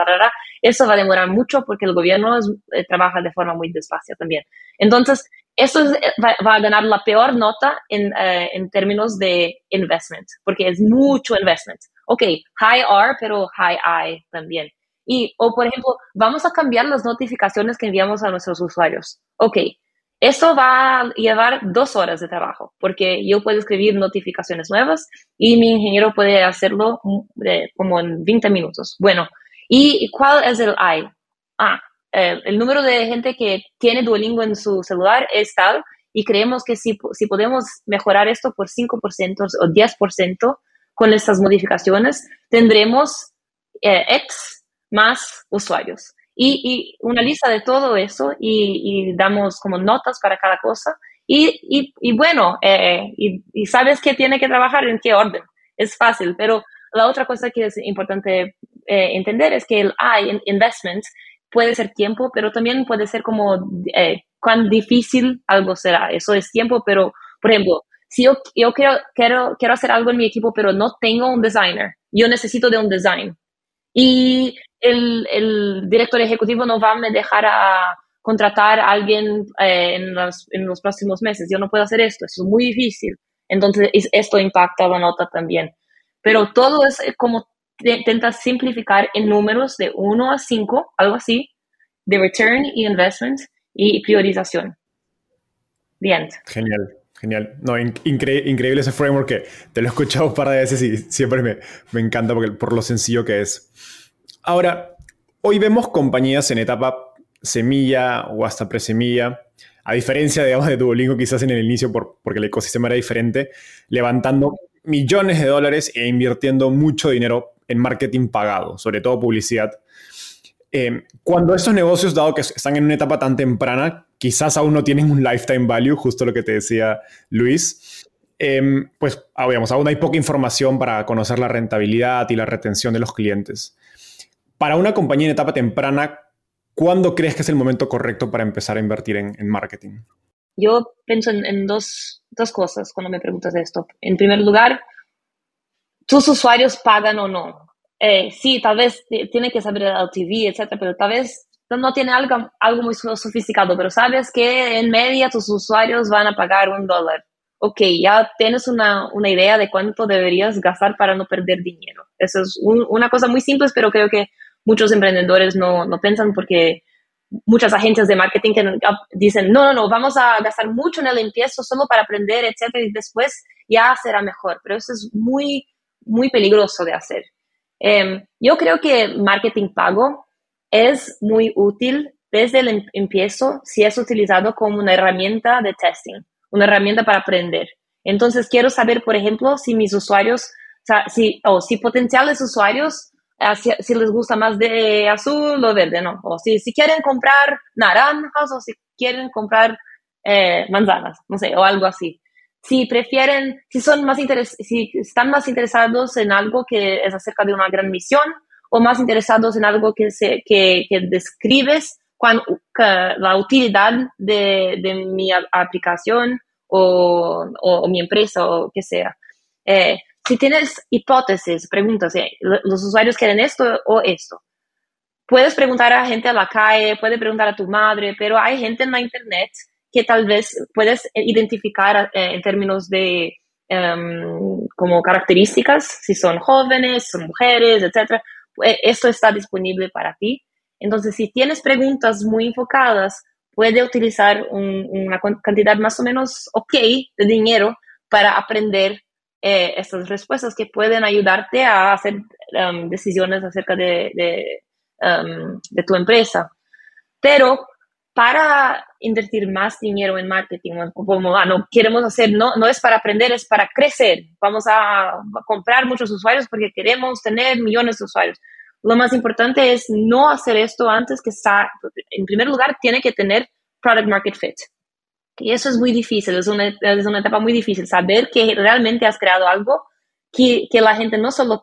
eso va a demorar mucho porque el gobierno trabaja de forma muy despacio también. Entonces, eso va, va a ganar la peor nota en, uh, en términos de investment, porque es mucho investment. Ok, high R, pero high I también. Y, o por ejemplo, vamos a cambiar las notificaciones que enviamos a nuestros usuarios. Ok. Eso va a llevar dos horas de trabajo porque yo puedo escribir notificaciones nuevas y mi ingeniero puede hacerlo eh, como en veinte minutos. Bueno, ¿y cuál es el I? Ah, eh, el número de gente que tiene Duolingo en su celular es tal y creemos que si, si podemos mejorar esto por cinco por ciento o diez por ciento con estas modificaciones, tendremos eh, X más usuarios. Y, y una lista de todo eso y, y damos como notas para cada cosa. Y, y, y bueno, eh, y, y sabes qué tiene que trabajar, en qué orden. Es fácil, pero la otra cosa que es importante eh, entender es que el I, investment, puede ser tiempo, pero también puede ser como eh, cuán difícil algo será. Eso es tiempo, pero, por ejemplo, si yo, yo quiero, quiero, quiero hacer algo en mi equipo, pero no tengo un designer, yo necesito de un design. Y el, el director ejecutivo no va a me dejar a contratar a alguien eh, en, los, en los próximos meses. Yo no puedo hacer esto, eso es muy difícil. Entonces, es, esto impacta la nota también. Pero todo es como intenta simplificar en números de uno a cinco, algo así, de return y investment y priorización. Bien. Genial. Genial. No, in, incre, increíble ese framework que te lo he escuchado un par de veces y siempre me, me encanta porque, por lo sencillo que es. Ahora, hoy vemos compañías en etapa semilla o hasta presemilla, a diferencia digamos, de Duolingo quizás en el inicio por, porque el ecosistema era diferente, levantando millones de dólares e invirtiendo mucho dinero en marketing pagado, sobre todo publicidad. Eh, cuando estos negocios, dado que están en una etapa tan temprana, quizás aún no tienen un lifetime value, justo lo que te decía Luis, eh, pues ah, digamos, aún hay poca información para conocer la rentabilidad y la retención de los clientes. Para una compañía en etapa temprana, ¿cuándo crees que es el momento correcto para empezar a invertir en, en marketing? Yo pienso en, en dos, dos cosas cuando me preguntas de esto. En primer lugar, ¿tus usuarios pagan o no? Eh, sí, tal vez tiene que saber el T V, etcétera, pero tal vez no tiene algo, algo muy sofisticado, pero sabes que en media tus usuarios van a pagar un dólar. Ok, ya tienes una, una idea de cuánto deberías gastar para no perder dinero. Eso es un, una cosa muy simple, pero creo que muchos emprendedores no, no piensan porque muchas agencias de marketing que dicen, no, no, no, vamos a gastar mucho en el empiezo solo para aprender, etcétera, y después ya será mejor. Pero eso es muy, muy peligroso de hacer. Um, yo creo que marketing pago es muy útil desde el em- empiezo si es utilizado como una herramienta de testing, una herramienta para aprender. Entonces, quiero saber, por ejemplo, si mis usuarios, o sea, si, oh, si potenciales usuarios, uh, si, si les gusta más de azul o verde, ¿no? O si, si quieren comprar naranjas o si quieren comprar eh, manzanas, no sé, o algo así. Si prefieren, si son más interes- si están más interesados en algo que es acerca de una gran misión o más interesados en algo que se que, que describes cuan, que la utilidad de, de mi a- aplicación o, o, o mi empresa o que sea. Eh, si tienes hipótesis, preguntas, ¿eh? ¿Los usuarios quieren esto o esto? Puedes preguntar a gente a la calle, puedes preguntar a tu madre, pero hay gente en la internet que tal vez puedes identificar eh, en términos de um, como características, si son jóvenes, son mujeres, etcétera. Esto está disponible para ti. Entonces, si tienes preguntas muy enfocadas, puedes utilizar un, una cantidad más o menos ok de dinero para aprender eh, estas respuestas que pueden ayudarte a hacer um, decisiones acerca de, de, um, de tu empresa. Pero para invertir más dinero en marketing, como ah, no queremos hacer, no, no es para aprender, es para crecer. Vamos a, a comprar muchos usuarios porque queremos tener millones de usuarios. Lo más importante es no hacer esto antes que sa- en primer lugar, tiene que tener product market fit. Y eso es muy difícil, es una, es una etapa muy difícil, saber que realmente has creado algo que, que la gente no solo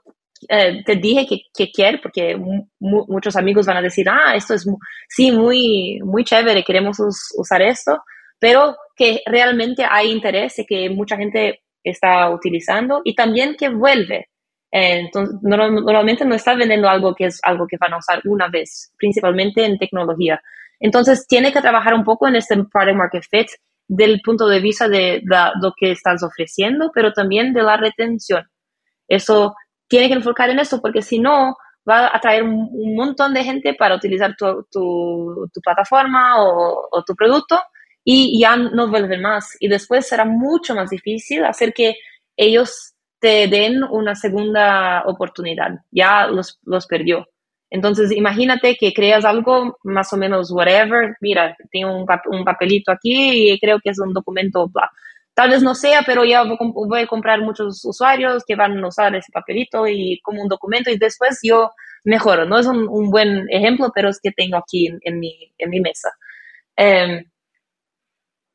Eh, te dije que, que quiero porque m- muchos amigos van a decir ah, esto es mu- sí, muy, muy chévere, queremos us- usar esto, pero que realmente hay interés y que mucha gente está utilizando y también que vuelve. Entonces, normalmente no está vendiendo algo que es algo que van a usar una vez, principalmente en tecnología. Entonces, tiene que trabajar un poco en este product market fit del punto de vista de la, lo que estás ofreciendo, pero también de la retención. Eso, tiene que enfocar en eso, porque si no, va a atraer un, un montón de gente para utilizar tu, tu, tu plataforma o, o tu producto y ya no vuelven más. Y después será mucho más difícil hacer que ellos te den una segunda oportunidad, ya los, los perdió. Entonces, imagínate que creas algo más o menos whatever, mira, tengo un, pap- un papelito aquí y creo que es un documento, bla. Tal vez no sea, pero ya voy a comprar muchos usuarios que van a usar ese papelito y como un documento y después yo mejoro. No es un, un buen ejemplo, pero es que tengo aquí en, en, mi, en mi mesa. Um,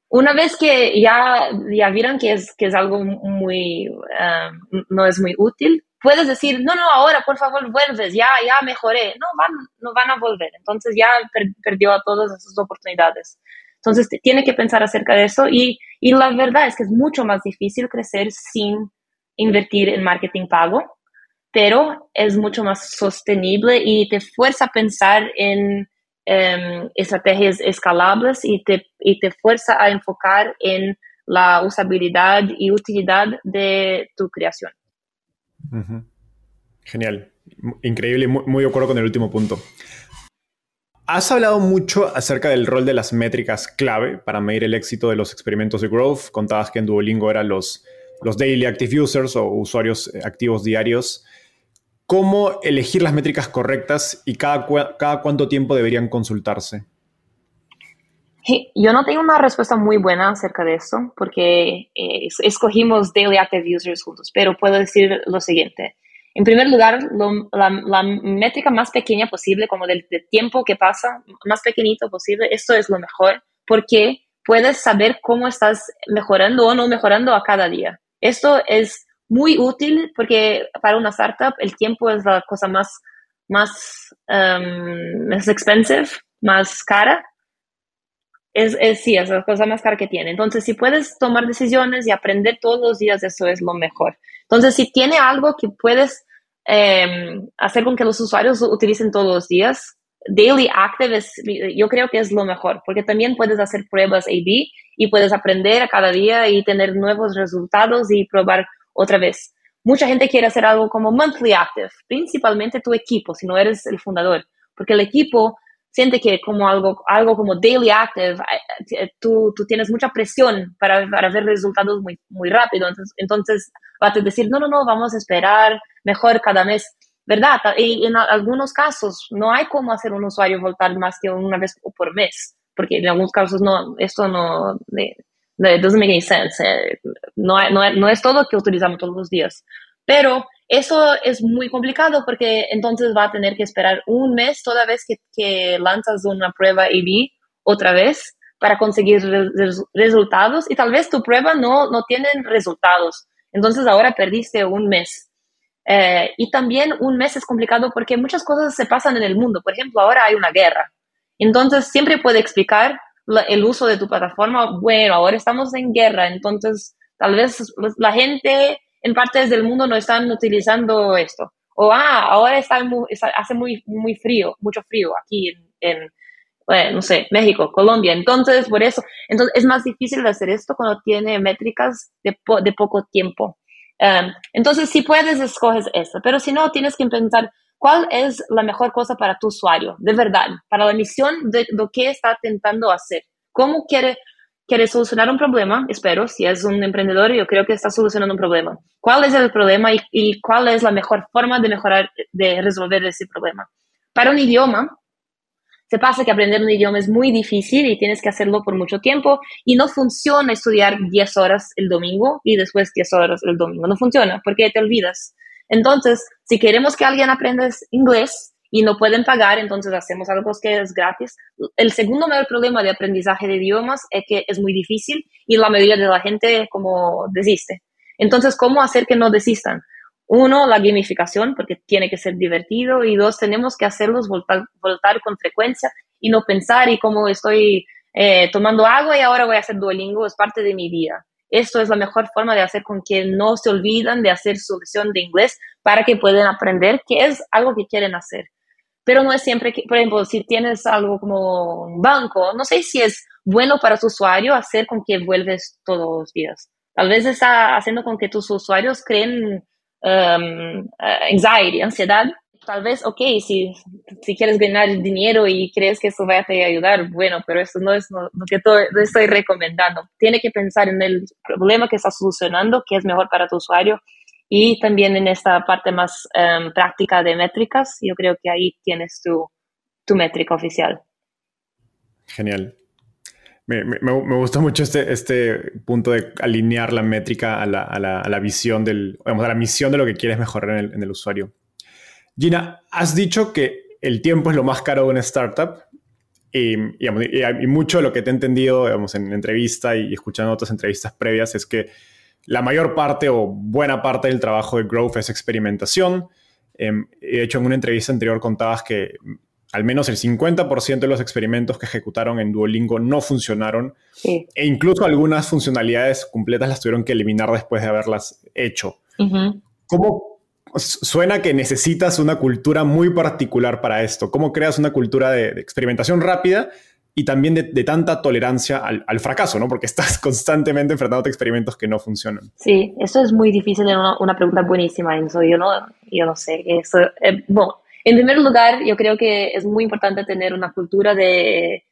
Una vez que ya, ya vieron que es, que es algo muy, um, no es muy útil, puedes decir, no, no, ahora por favor vuelves, ya, ya mejoré. No van, no van a volver. Entonces ya per, perdió a todas esas oportunidades. Entonces te, tiene que pensar acerca de eso y, y la verdad es que es mucho más difícil crecer sin invertir en marketing pago, pero es mucho más sostenible y te fuerza a pensar en Um, estrategias escalables y te, y te fuerza a enfocar en la usabilidad y utilidad de tu creación. Uh-huh. Genial, increíble, muy, muy de acuerdo con el último punto. Has hablado mucho acerca del rol de las métricas clave para medir el éxito de los experimentos de growth. Contabas que en Duolingo eran los, los daily active users o usuarios activos diarios. ¿Cómo elegir las métricas correctas y cada, cu- cada cuánto tiempo deberían consultarse? Yo no tengo una respuesta muy buena acerca de esto porque eh, escogimos Daily Active Users juntos, pero puedo decir lo siguiente. En primer lugar, lo, la, la métrica más pequeña posible, como del, del tiempo que pasa, más pequeñito posible, esto es lo mejor porque puedes saber cómo estás mejorando o no mejorando a cada día. Esto es muy útil porque para una startup el tiempo es la cosa más, más, um, más expensive, más cara. Es, es, sí, es la cosa más cara que tiene. Entonces, si puedes tomar decisiones y aprender todos los días, eso es lo mejor. Entonces, si tiene algo que puedes um, hacer con que los usuarios lo utilicen todos los días, Daily Active es, yo creo que es lo mejor, porque también puedes hacer pruebas A B y puedes aprender a cada día y tener nuevos resultados y probar otra vez. Mucha gente quiere hacer algo como monthly active, principalmente tu equipo, si no eres el fundador, porque el equipo siente que como algo, algo como daily active, tú, tú tienes mucha presión para, para ver resultados muy, muy rápido. Entonces, entonces vas a decir, no, no, no, vamos a esperar mejor cada mes. ¿Verdad? Y en algunos casos no hay cómo hacer un usuario voltar más que una vez por mes, porque en algunos casos no, esto no... Eh, It doesn't make any sense. No, no, no es todo que utilizamos todos los días. Pero eso es muy complicado porque entonces va a tener que esperar un mes toda vez que, que lanzas una prueba A B otra vez para conseguir res, resultados y tal vez tu prueba no, no tiene resultados. Entonces ahora perdiste un mes. Eh, y también un mes es complicado porque muchas cosas se pasan en el mundo. Por ejemplo, ahora hay una guerra. Entonces siempre puede explicar el uso de tu plataforma, bueno, ahora estamos en guerra, entonces tal vez la gente en partes del mundo no están utilizando esto. O, ah, ahora está, está, hace muy, muy frío, mucho frío aquí en, en bueno, no sé, México, Colombia. Entonces, por eso, entonces es más difícil hacer esto cuando tiene métricas de, po- de poco tiempo. Um, entonces, si puedes, escoges esto. Pero si no, tienes que pensar, ¿cuál es la mejor cosa para tu usuario? De verdad, para la misión de lo que está intentando hacer. ¿Cómo quiere, quiere solucionar un problema? Espero, si es un emprendedor, yo creo que está solucionando un problema. ¿Cuál es el problema y, y cuál es la mejor forma de mejorar, de resolver ese problema? Para un idioma, se pasa que aprender un idioma es muy difícil y tienes que hacerlo por mucho tiempo y no funciona estudiar diez horas el domingo y después diez horas el domingo. No funciona porque te olvidas. Entonces, si queremos que alguien aprenda inglés y no pueden pagar, entonces hacemos algo que es gratis. El segundo mayor problema de aprendizaje de idiomas es que es muy difícil y la mayoría de la gente como desiste. Entonces, ¿cómo hacer que no desistan? Uno, la gamificación, porque tiene que ser divertido. Y dos, tenemos que hacerlos voltar, voltar con frecuencia y no pensar y cómo estoy eh, tomando agua y ahora voy a hacer Duolingo, es parte de mi vida. Esto es la mejor forma de hacer con que no se olvidan de hacer su lección de inglés para que puedan aprender, que es algo que quieren hacer. Pero no es siempre que, por ejemplo, si tienes algo como un banco, no sé si es bueno para tu usuario hacer con que vuelves todos los días. Tal vez está haciendo con que tus usuarios creen um, anxiety, ansiedad. Tal vez, ok, si, si quieres ganar dinero y crees que eso va a te ayudar, bueno, pero eso no es lo no, que todo, no estoy recomendando. Tiene que pensar en el problema que estás solucionando, que es mejor para tu usuario, y también en esta parte más um, práctica de métricas. Yo creo que ahí tienes tu, tu métrica oficial. Genial. Me, me, me gusta mucho este, este punto de alinear la métrica a la, a la, a la visión del, digamos, a la misión de lo que quieres mejorar en el, en el usuario. Gina, has dicho que el tiempo es lo más caro de una startup y, digamos, y, y mucho de lo que te he entendido, digamos, en entrevista y escuchando otras entrevistas previas es que la mayor parte o buena parte del trabajo de growth es experimentación. Eh, de hecho, en una entrevista anterior contabas que al menos el cincuenta por ciento de los experimentos que ejecutaron en Duolingo no funcionaron. Sí. E incluso algunas funcionalidades completas las tuvieron que eliminar después de haberlas hecho. Uh-huh. ¿Cómo Suena que necesitas una cultura muy particular para esto? ¿Cómo creas una cultura de, de experimentación rápida y también de, de tanta tolerancia al, al fracaso, ¿no? Porque estás constantemente enfrentándote a experimentos que no funcionan. Sí, eso es muy difícil, es una, una pregunta buenísima, Enzo. Yo no, yo no sé. Eso, eh, bueno, en primer lugar, yo creo que es muy importante tener una cultura de,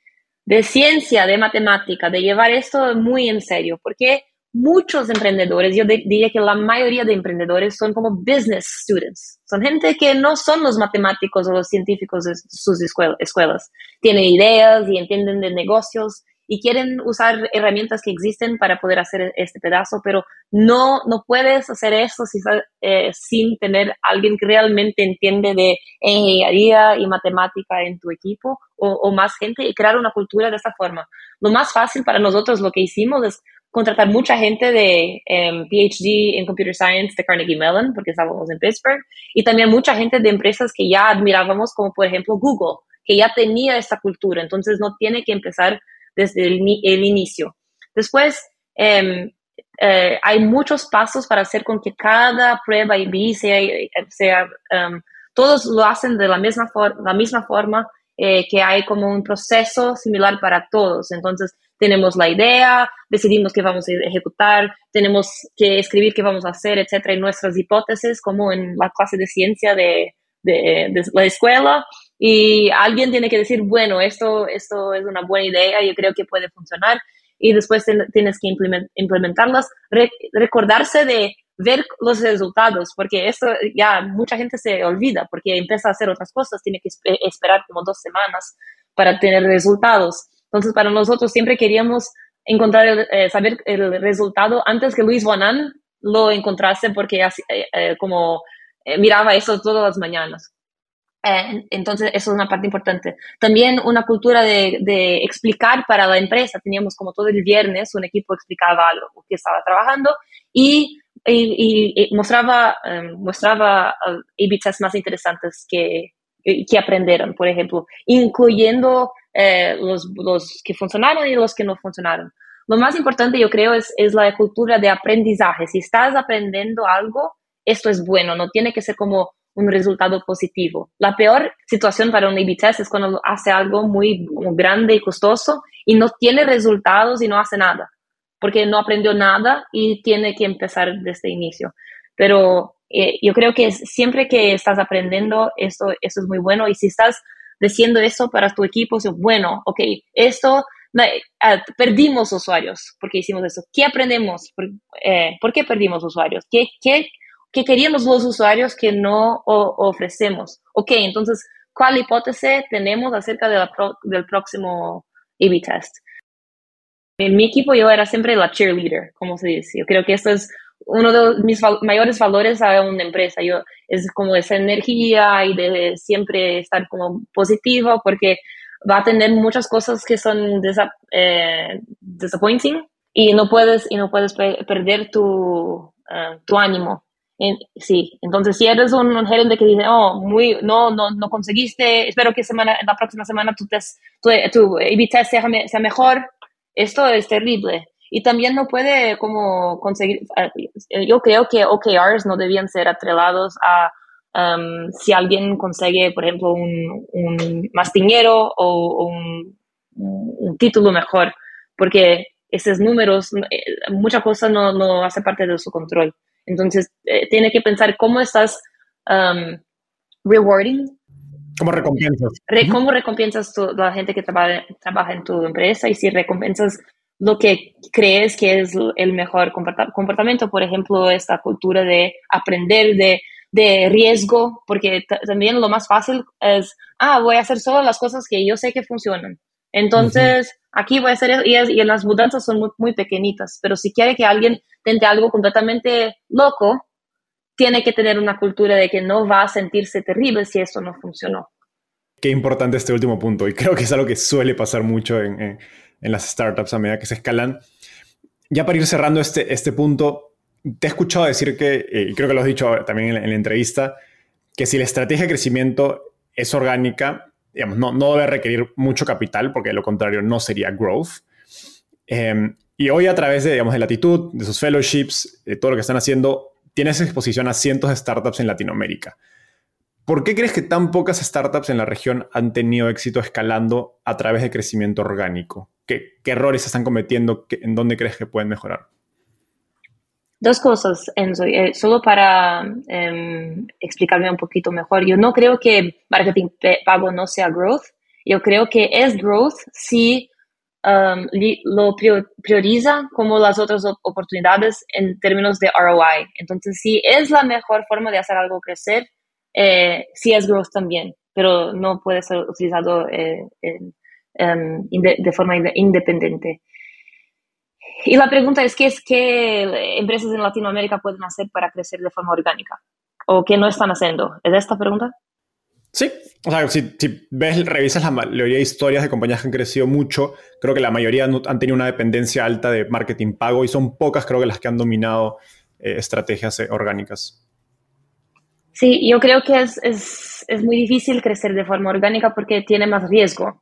de ciencia, de matemática, de llevar esto muy en serio, porque muchos emprendedores, yo de, diría que la mayoría de emprendedores son como business students. Son gente que no son los matemáticos o los científicos de sus escuel- escuelas. Tienen ideas y entienden de negocios y quieren usar herramientas que existen para poder hacer este pedazo, pero no, no puedes hacer eso si, eh, sin tener alguien que realmente entiende de ingeniería y matemática en tu equipo o, o más gente y crear una cultura de esta forma. Lo más fácil para nosotros, lo que hicimos es contratar mucha gente de um, P H D en Computer Science de Carnegie Mellon, porque estábamos en Pittsburgh, y también mucha gente de empresas que ya admirábamos, como por ejemplo Google, que ya tenía esta cultura, entonces no tiene que empezar desde el, el inicio. Después, um, eh, hay muchos pasos para hacer con que cada prueba I B sea, sea um, todos lo hacen de la misma, for- la misma forma, eh, que hay como un proceso similar para todos, entonces tenemos la idea, decidimos qué vamos a ejecutar, tenemos que escribir qué vamos a hacer, etcétera, y nuestras hipótesis, como en la clase de ciencia de, de, de la escuela. Y alguien tiene que decir, bueno, esto, esto es una buena idea, yo creo que puede funcionar. Y después ten, tienes que implement, implementarlas, re, recordarse de ver los resultados, porque esto ya mucha gente se olvida, porque empieza a hacer otras cosas, tiene que esp- esperar como dos semanas para tener resultados. Entonces, para nosotros siempre queríamos encontrar, el, eh, saber el resultado antes que Luis von Ahn lo encontrase, porque así, eh, eh, como eh, miraba eso todas las mañanas. Eh, entonces, eso es una parte importante. También una cultura de, de explicar para la empresa. Teníamos como todo el viernes un equipo explicaba algo que estaba trabajando y, y, y, y mostraba, eh, mostraba A B tests más interesantes que, que aprendieron, por ejemplo, incluyendo Eh, los, los que funcionaron y los que no funcionaron. Lo más importante, yo creo, es, es la cultura de aprendizaje. Si estás aprendiendo algo, esto es bueno, no tiene que ser como un resultado positivo. La peor situación para un A B test es cuando hace algo muy grande y costoso y no tiene resultados y no hace nada, porque no aprendió nada y tiene que empezar desde el inicio. Pero eh, yo creo que siempre que estás aprendiendo, esto, esto es muy bueno, y si estás diciendo eso para tu equipo, bueno, ok, esto, eh, perdimos usuarios porque hicimos eso. ¿Qué aprendemos? ¿Por, eh, ¿por qué perdimos usuarios? ¿Qué, qué, qué queríamos los usuarios que no o, ofrecemos? Ok, entonces, ¿cuál hipótesis tenemos acerca de la pro, del próximo A B test? En mi equipo yo era siempre la cheerleader, como se dice. Yo creo que esto es uno de mis val- mayores valores a una empresa. Yo, es como esa energía y de, de siempre estar como positivo, porque va a tener muchas cosas que son desa- eh, disappointing y no puedes, y no puedes pe- perder tu, uh, tu ánimo. En, sí, entonces si eres un, un gerente que dice, oh, muy, no, no, no conseguiste, espero que semana, la próxima semana tu test, tu, tu A B test sea, sea mejor, esto es terrible. Y también no puede como conseguir, yo creo que O K Rs no debían ser atrelados a um, si alguien consigue, por ejemplo, un, un más dinero o un, un título mejor, porque esos números, mucha cosa no, no hace parte de su control. Entonces, eh, tiene que pensar cómo estás um, rewarding. ¿Cómo recompensas? Re, ¿Cómo recompensas tu, la gente que trabaja, trabaja en tu empresa? Y si recompensas lo que crees que es el mejor comportamiento, por ejemplo, esta cultura de aprender, de, de riesgo, porque t- también lo más fácil es, ah, voy a hacer solo las cosas que yo sé que funcionan. Entonces, uh-huh. aquí voy a hacer eso, y, es, y las mudanzas son muy, muy pequeñitas, pero si quiere que alguien tente algo completamente loco, tiene que tener una cultura de que no va a sentirse terrible si eso no funcionó. Qué importante este último punto, y creo que es algo que suele pasar mucho en, en, en las startups a medida que se escalan. Ya para ir cerrando este, este punto, te he escuchado decir que, y creo que lo has dicho también en la, en la entrevista, que si la estrategia de crecimiento es orgánica, digamos, no, no debe requerir mucho capital, porque de lo contrario no sería growth. Eh, y hoy a través de, digamos, de Latitud, de sus fellowships, de todo lo que están haciendo, tienes exposición a cientos de startups en Latinoamérica. ¿Por qué crees que tan pocas startups en la región han tenido éxito escalando a través de crecimiento orgánico? ¿Qué, qué errores están cometiendo? ¿Qué, ¿En dónde crees que pueden mejorar? Dos cosas, Enzo. Eh, solo para eh, explicarme un poquito mejor. Yo no creo que marketing pago no sea growth. Yo creo que es growth si um, li, lo prioriza como las otras oportunidades en términos de R O I. Entonces, si es la mejor forma de hacer algo crecer, eh, sí es growth también, pero no puede ser utilizado eh, en, en, de forma independiente. Y la pregunta es, ¿qué es que empresas en Latinoamérica pueden hacer para crecer de forma orgánica? ¿O qué no están haciendo? ¿Es esta pregunta? Sí. O sea, si, si ves, revisas la mayoría de historias de compañías que han crecido mucho, creo que la mayoría han tenido una dependencia alta de marketing pago y son pocas, creo que las que han dominado eh, estrategias eh, orgánicas. Sí, yo creo que es, es, es muy difícil crecer de forma orgánica porque tiene más riesgo.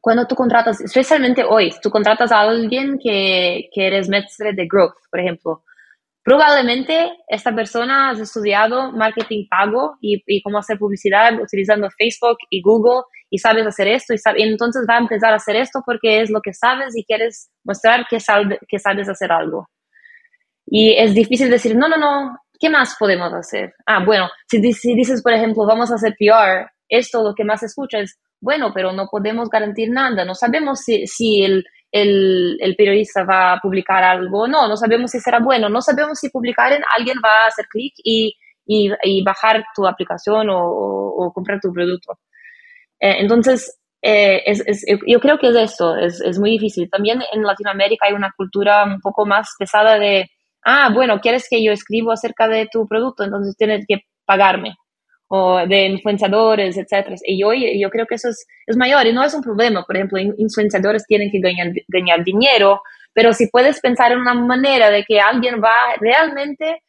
Cuando tú contratas, especialmente hoy, tú contratas a alguien que, que eres maestre de growth, por ejemplo, probablemente esta persona ha estudiado marketing pago y, y cómo hacer publicidad utilizando Facebook y Google y sabes hacer esto y, sabe, y entonces va a empezar a hacer esto porque es lo que sabes y quieres mostrar que, sabe, que sabes hacer algo. Y es difícil decir, no, no, no, ¿qué más podemos hacer? Ah, bueno, si, si dices, por ejemplo, vamos a hacer P R, esto lo que más escuchas es, bueno, pero no podemos garantizar nada, no sabemos si, si el, el, el periodista va a publicar algo o no, no sabemos si será bueno, no sabemos si publicar, alguien va a hacer clic y, y, y bajar tu aplicación o, o, o comprar tu producto. Eh, entonces, eh, es, es, yo creo que es esto, es, es muy difícil. También en Latinoamérica hay una cultura un poco más pesada de, ah, bueno, ¿quieres que yo escriba acerca de tu producto? Entonces tienes que pagarme. O de influenciadores, etcétera. Y yo, yo creo que eso es, es mayor y no es un problema. Por ejemplo, influenciadores tienen que ganar, ganar dinero, pero si puedes pensar en una manera de que alguien va a realmente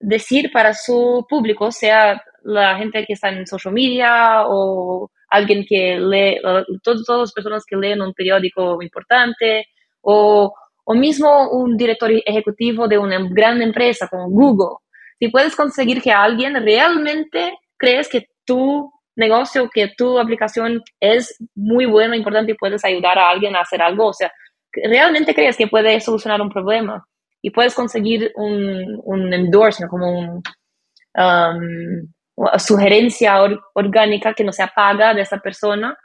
decir para su público, sea la gente que está en social media o alguien que lee, todas las personas que leen un periódico importante o, o mismo un director ejecutivo de una gran empresa como Google. Si puedes conseguir que alguien realmente crees que tu negocio, que tu aplicación es muy buena, importante y puedes ayudar a alguien a hacer algo. O sea, realmente crees que puede solucionar un problema y puedes conseguir un, un endorsement, como un, um, una sugerencia or, orgánica que no sea paga de esa persona.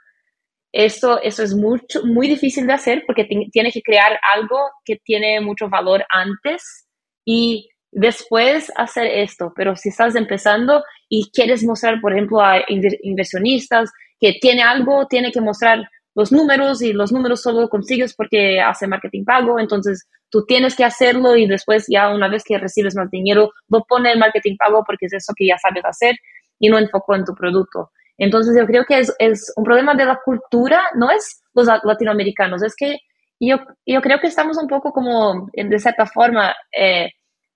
Eso, eso es mucho, muy difícil de hacer porque t- tienes que crear algo que tiene mucho valor antes y después hacer esto, pero si estás empezando y quieres mostrar, por ejemplo, a inversionistas que tiene algo, tiene que mostrar los números y los números solo consigues porque hace marketing pago, entonces tú tienes que hacerlo y después ya una vez que recibes más dinero, lo pone el marketing pago porque es eso que ya sabes hacer y no enfocó en tu producto. Entonces yo creo que es, es un problema de la cultura, no es los latinoamericanos, es que yo, yo creo que estamos un poco como, de cierta forma, eh,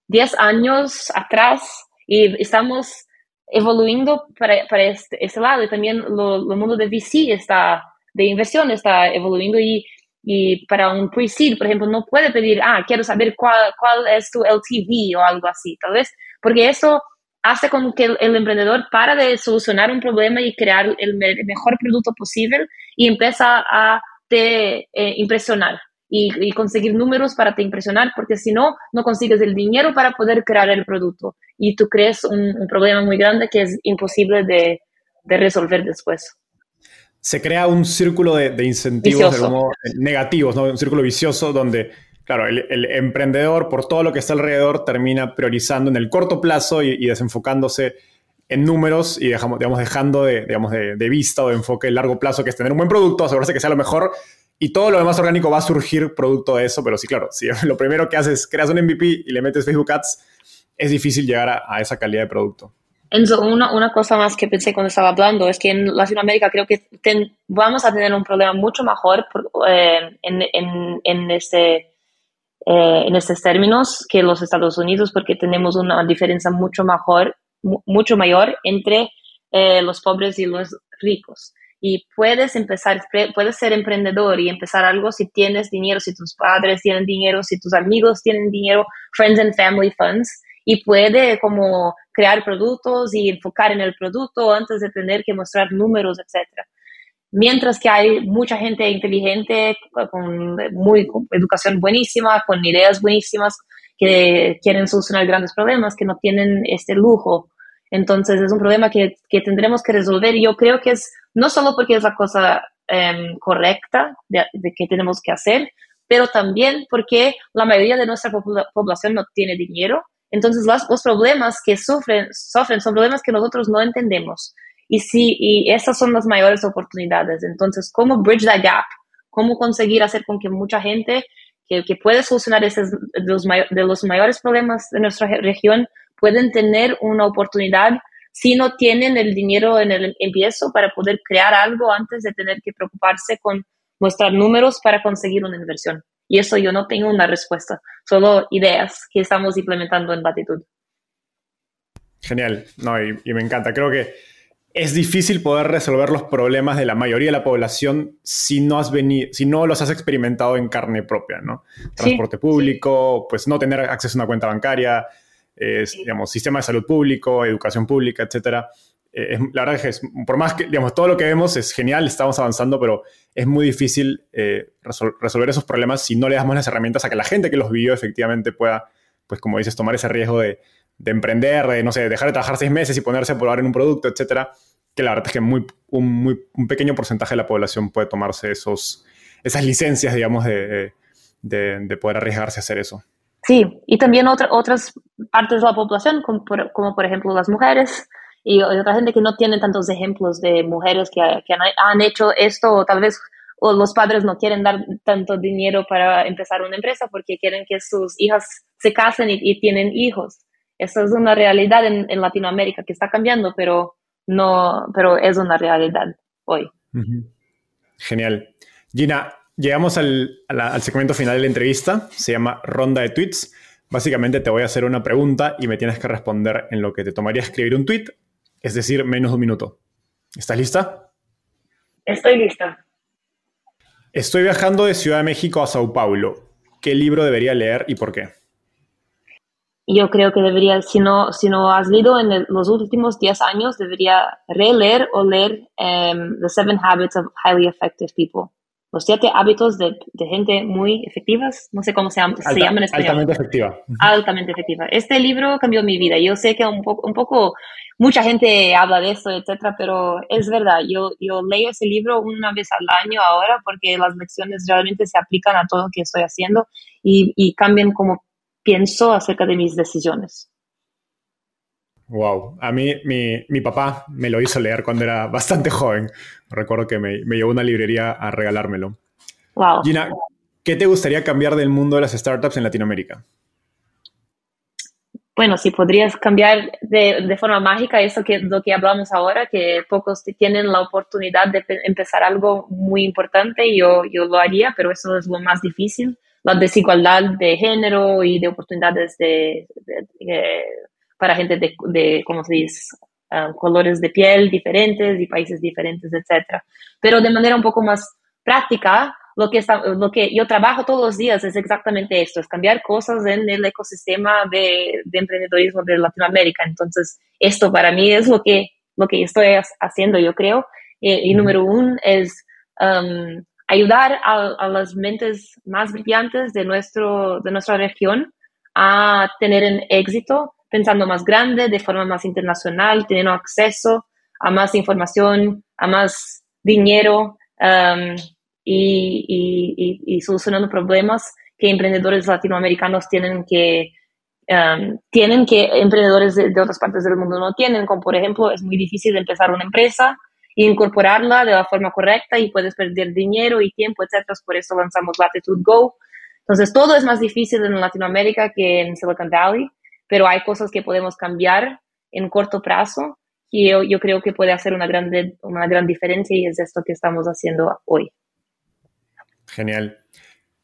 diez años atrás Y estamos evoluyendo para, para este, este lado, y también lo, lo mundo de V C está, de inversión está evoluyendo, y, y para un pre-seed, por ejemplo, no puede pedir, ah, quiero saber cuál, cuál es tu L T V o algo así, tal vez, porque eso hace con que el, el emprendedor para de solucionar un problema y crear el me- mejor producto posible, y empieza a te eh, impresionar y, y conseguir números para te impresionar, porque si no, no consigues el dinero para poder crear el producto, y tú crees un, un problema muy grande que es imposible de, de resolver después. Se crea un círculo de, de incentivos de modo, negativos, ¿no? Un círculo vicioso donde, claro, el, el emprendedor, por todo lo que está alrededor, termina priorizando en el corto plazo y, y desenfocándose en números y dejamos, digamos, dejando de, digamos, de, de vista o de enfoque el largo plazo, que es tener un buen producto, asegurarse que sea lo mejor, y todo lo demás orgánico va a surgir producto de eso. Pero sí, claro, si lo primero que haces es creas un M V P y le metes Facebook Ads, es difícil llegar a, a esa calidad de producto. Entonces, una, una cosa más que pensé cuando estaba hablando es que en Latinoamérica creo que ten, vamos a tener un problema mucho mejor por, eh, en, en, en, este, eh, en estos términos que los Estados Unidos, porque tenemos una diferencia mucho mejor, mu- mucho mayor entre eh, los pobres y los ricos. Y puedes empezar, puedes ser emprendedor y empezar algo si tienes dinero, si tus padres tienen dinero, si tus amigos tienen dinero, friends and family funds, y puede como crear productos y enfocar en el producto antes de tener que mostrar números, etcétera. Mientras que hay mucha gente inteligente, con, muy, con educación buenísima, con ideas buenísimas, que quieren solucionar grandes problemas, que no tienen este lujo. Entonces es un problema que, que tendremos que resolver, y yo creo que es no solo porque es la cosa eh, correcta de, de que tenemos que hacer, pero también porque la mayoría de nuestra popula- población no tiene dinero. Entonces, las, los problemas que sufren, sufren son problemas que nosotros no entendemos. Y, sí, y esas son las mayores oportunidades. Entonces, ¿cómo bridge that gap? ¿Cómo conseguir hacer con que mucha gente que, que puede solucionar esos, de, los may, de los mayores problemas de nuestra región pueden tener una oportunidad si no tienen el dinero en el empiezo para poder crear algo antes de tener que preocuparse con mostrar números para conseguir una inversión? Y eso yo no tengo una respuesta, solo ideas que estamos implementando en Latitud. Genial, no, y, y me encanta. Creo que es difícil poder resolver los problemas de la mayoría de la población si no has venido, si no los has experimentado en carne propia, ¿no? Transporte sí, público, sí. Pues no tener acceso a una cuenta bancaria, eh, sí. digamos, sistema de salud público, educación pública, etcétera. Eh, es, la verdad que es, por más que, digamos, todo lo que vemos es genial, estamos avanzando, pero es muy difícil eh, resol- resolver esos problemas si no le damos las herramientas a que la gente que los vivió efectivamente pueda, pues como dices, tomar ese riesgo de, de emprender, de, no sé, dejar de trabajar seis meses y ponerse a probar en un producto, etcétera. Que la verdad es que muy, un, muy, un pequeño porcentaje de la población puede tomarse esos, esas licencias, digamos, de, de, de poder arriesgarse a hacer eso. Sí, y también otra, otras partes de la población, como por, como por ejemplo las mujeres, y otra gente que no tiene tantos ejemplos de mujeres que, que han, han hecho esto, o tal vez o los padres no quieren dar tanto dinero para empezar una empresa porque quieren que sus hijas se casen y, y tienen hijos. Eso es una realidad en, en Latinoamérica que está cambiando, pero, no, pero es una realidad hoy. Uh-huh. Genial. Gina, llegamos al, a la, al segmento final de la entrevista. Se llama Ronda de Tweets. Básicamente te voy a hacer una pregunta y me tienes que responder en lo que te tomaría escribir un tweet. Es decir, menos de un minuto. ¿Estás lista? Estoy lista. Estoy viajando de Ciudad de México a Sao Paulo. ¿Qué libro debería leer y por qué? Yo creo que debería, si no, si no has leído en el, los últimos diez años, debería releer o leer um, The Seven Habits of Highly Effective People. Los siete hábitos de, de gente muy efectivas. No sé cómo se, Alta, se llama en español. Altamente efectiva. Altamente efectiva. Este libro cambió mi vida. Yo sé que un poco, un poco mucha gente habla de eso, etcétera, pero es verdad. Yo, yo leo ese libro una vez al año ahora porque las lecciones realmente se aplican a todo lo que estoy haciendo y, y cambian cómo pienso acerca de mis decisiones. Wow, a mí mi, mi papá me lo hizo leer cuando era bastante joven. Recuerdo que me, me llevó a una librería a regalármelo. Wow. Gina, ¿qué te gustaría cambiar del mundo de las startups en Latinoamérica? Bueno, si podrías cambiar de, de forma mágica eso que lo que hablamos ahora, que pocos tienen la oportunidad de pe- empezar algo muy importante, yo, yo lo haría, pero eso es lo más difícil. La desigualdad de género y de oportunidades de... de, de para gente de, de ¿cómo se dice?, uh, colores de piel diferentes y países diferentes, etcétera. Pero de manera un poco más práctica, lo que, está, lo que yo trabajo todos los días es exactamente esto, es cambiar cosas en el ecosistema de, de emprendedorismo de Latinoamérica. Entonces, esto para mí es lo que, lo que estoy haciendo, yo creo. Y, y número uno es um, ayudar a, a las mentes más brillantes de, nuestro, de nuestra región a tener un éxito, pensando más grande, de forma más internacional, teniendo acceso a más información, a más dinero, um, y, y, y, y solucionando problemas que emprendedores latinoamericanos tienen que, um, tienen que emprendedores de, de otras partes del mundo no tienen, como por ejemplo, es muy difícil empezar una empresa e incorporarla de la forma correcta y puedes perder dinero y tiempo, etcétera. Por eso lanzamos Latitud Go. Entonces, todo es más difícil en Latinoamérica que en Silicon Valley, pero hay cosas que podemos cambiar en corto plazo y yo, yo creo que puede hacer una gran, una gran diferencia, y es esto que estamos haciendo hoy. Genial.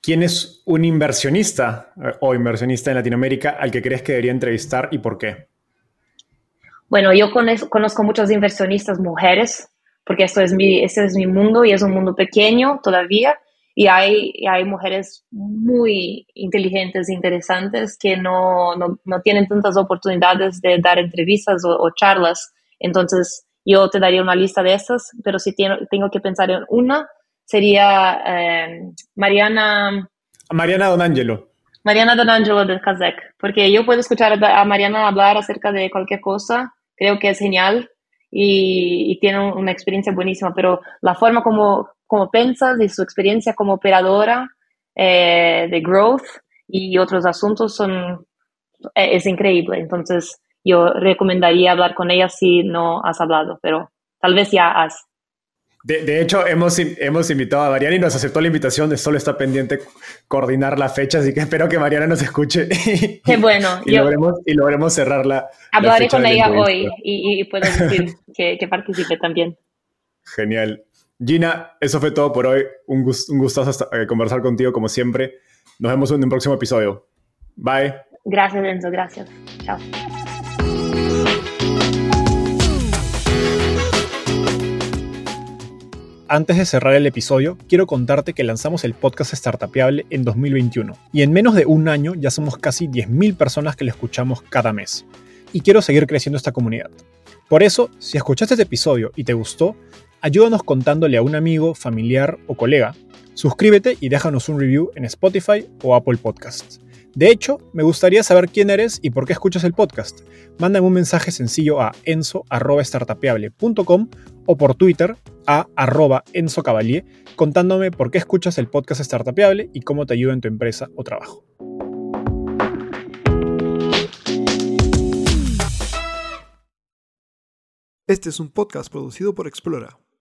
¿Quién es un inversionista o inversionista en Latinoamérica al que crees que debería entrevistar y por qué? Bueno, yo conozco muchas inversionistas mujeres, porque esto es mi, este es mi mundo y es un mundo pequeño todavía, y hay, hay mujeres muy inteligentes e interesantes que no, no, no tienen tantas oportunidades de dar entrevistas o, o charlas. Entonces, yo te daría una lista de esas, pero si tengo, tengo que pensar en una, sería eh, Mariana... Mariana Donángelo. Mariana Donángelo de Kazakh, porque yo puedo escuchar a Mariana hablar acerca de cualquier cosa, creo que es genial, y, y tiene una experiencia buenísima, pero la forma como, como piensas y su experiencia como operadora eh, de growth y otros asuntos son, es increíble. Entonces, yo recomendaría hablar con ella si no has hablado, pero tal vez ya has. De, de hecho, hemos, hemos invitado a Mariana y nos aceptó la invitación, solo está pendiente coordinar la fecha, así que espero que Mariana nos escuche. Qué bueno. y, yo logremos, y logremos cerrar la hablaré la fecha con ella hoy y, y puedo decir que, que participe también. Genial. Gina, eso fue todo por hoy. Un, gust, un gustazo hasta, eh, conversar contigo como siempre. Nos vemos en un próximo episodio. Bye. Gracias, Enzo. Gracias. Chao. Antes de cerrar el episodio, quiero contarte que lanzamos el podcast Startupeable en dos mil veintiuno y en menos de un año ya somos casi diez mil personas que lo escuchamos cada mes. Y quiero seguir creciendo esta comunidad. Por eso, si escuchaste este episodio y te gustó, ayúdanos contándole a un amigo, familiar o colega. Suscríbete y déjanos un review en Spotify o Apple Podcasts. De hecho, me gustaría saber quién eres y por qué escuchas el podcast. Mándame un mensaje sencillo a enzo arroba startupeable punto com o por Twitter a arroba Enzo Cavalié contándome por qué escuchas el podcast Startupeable y cómo te ayuda en tu empresa o trabajo. Este es un podcast producido por Explora.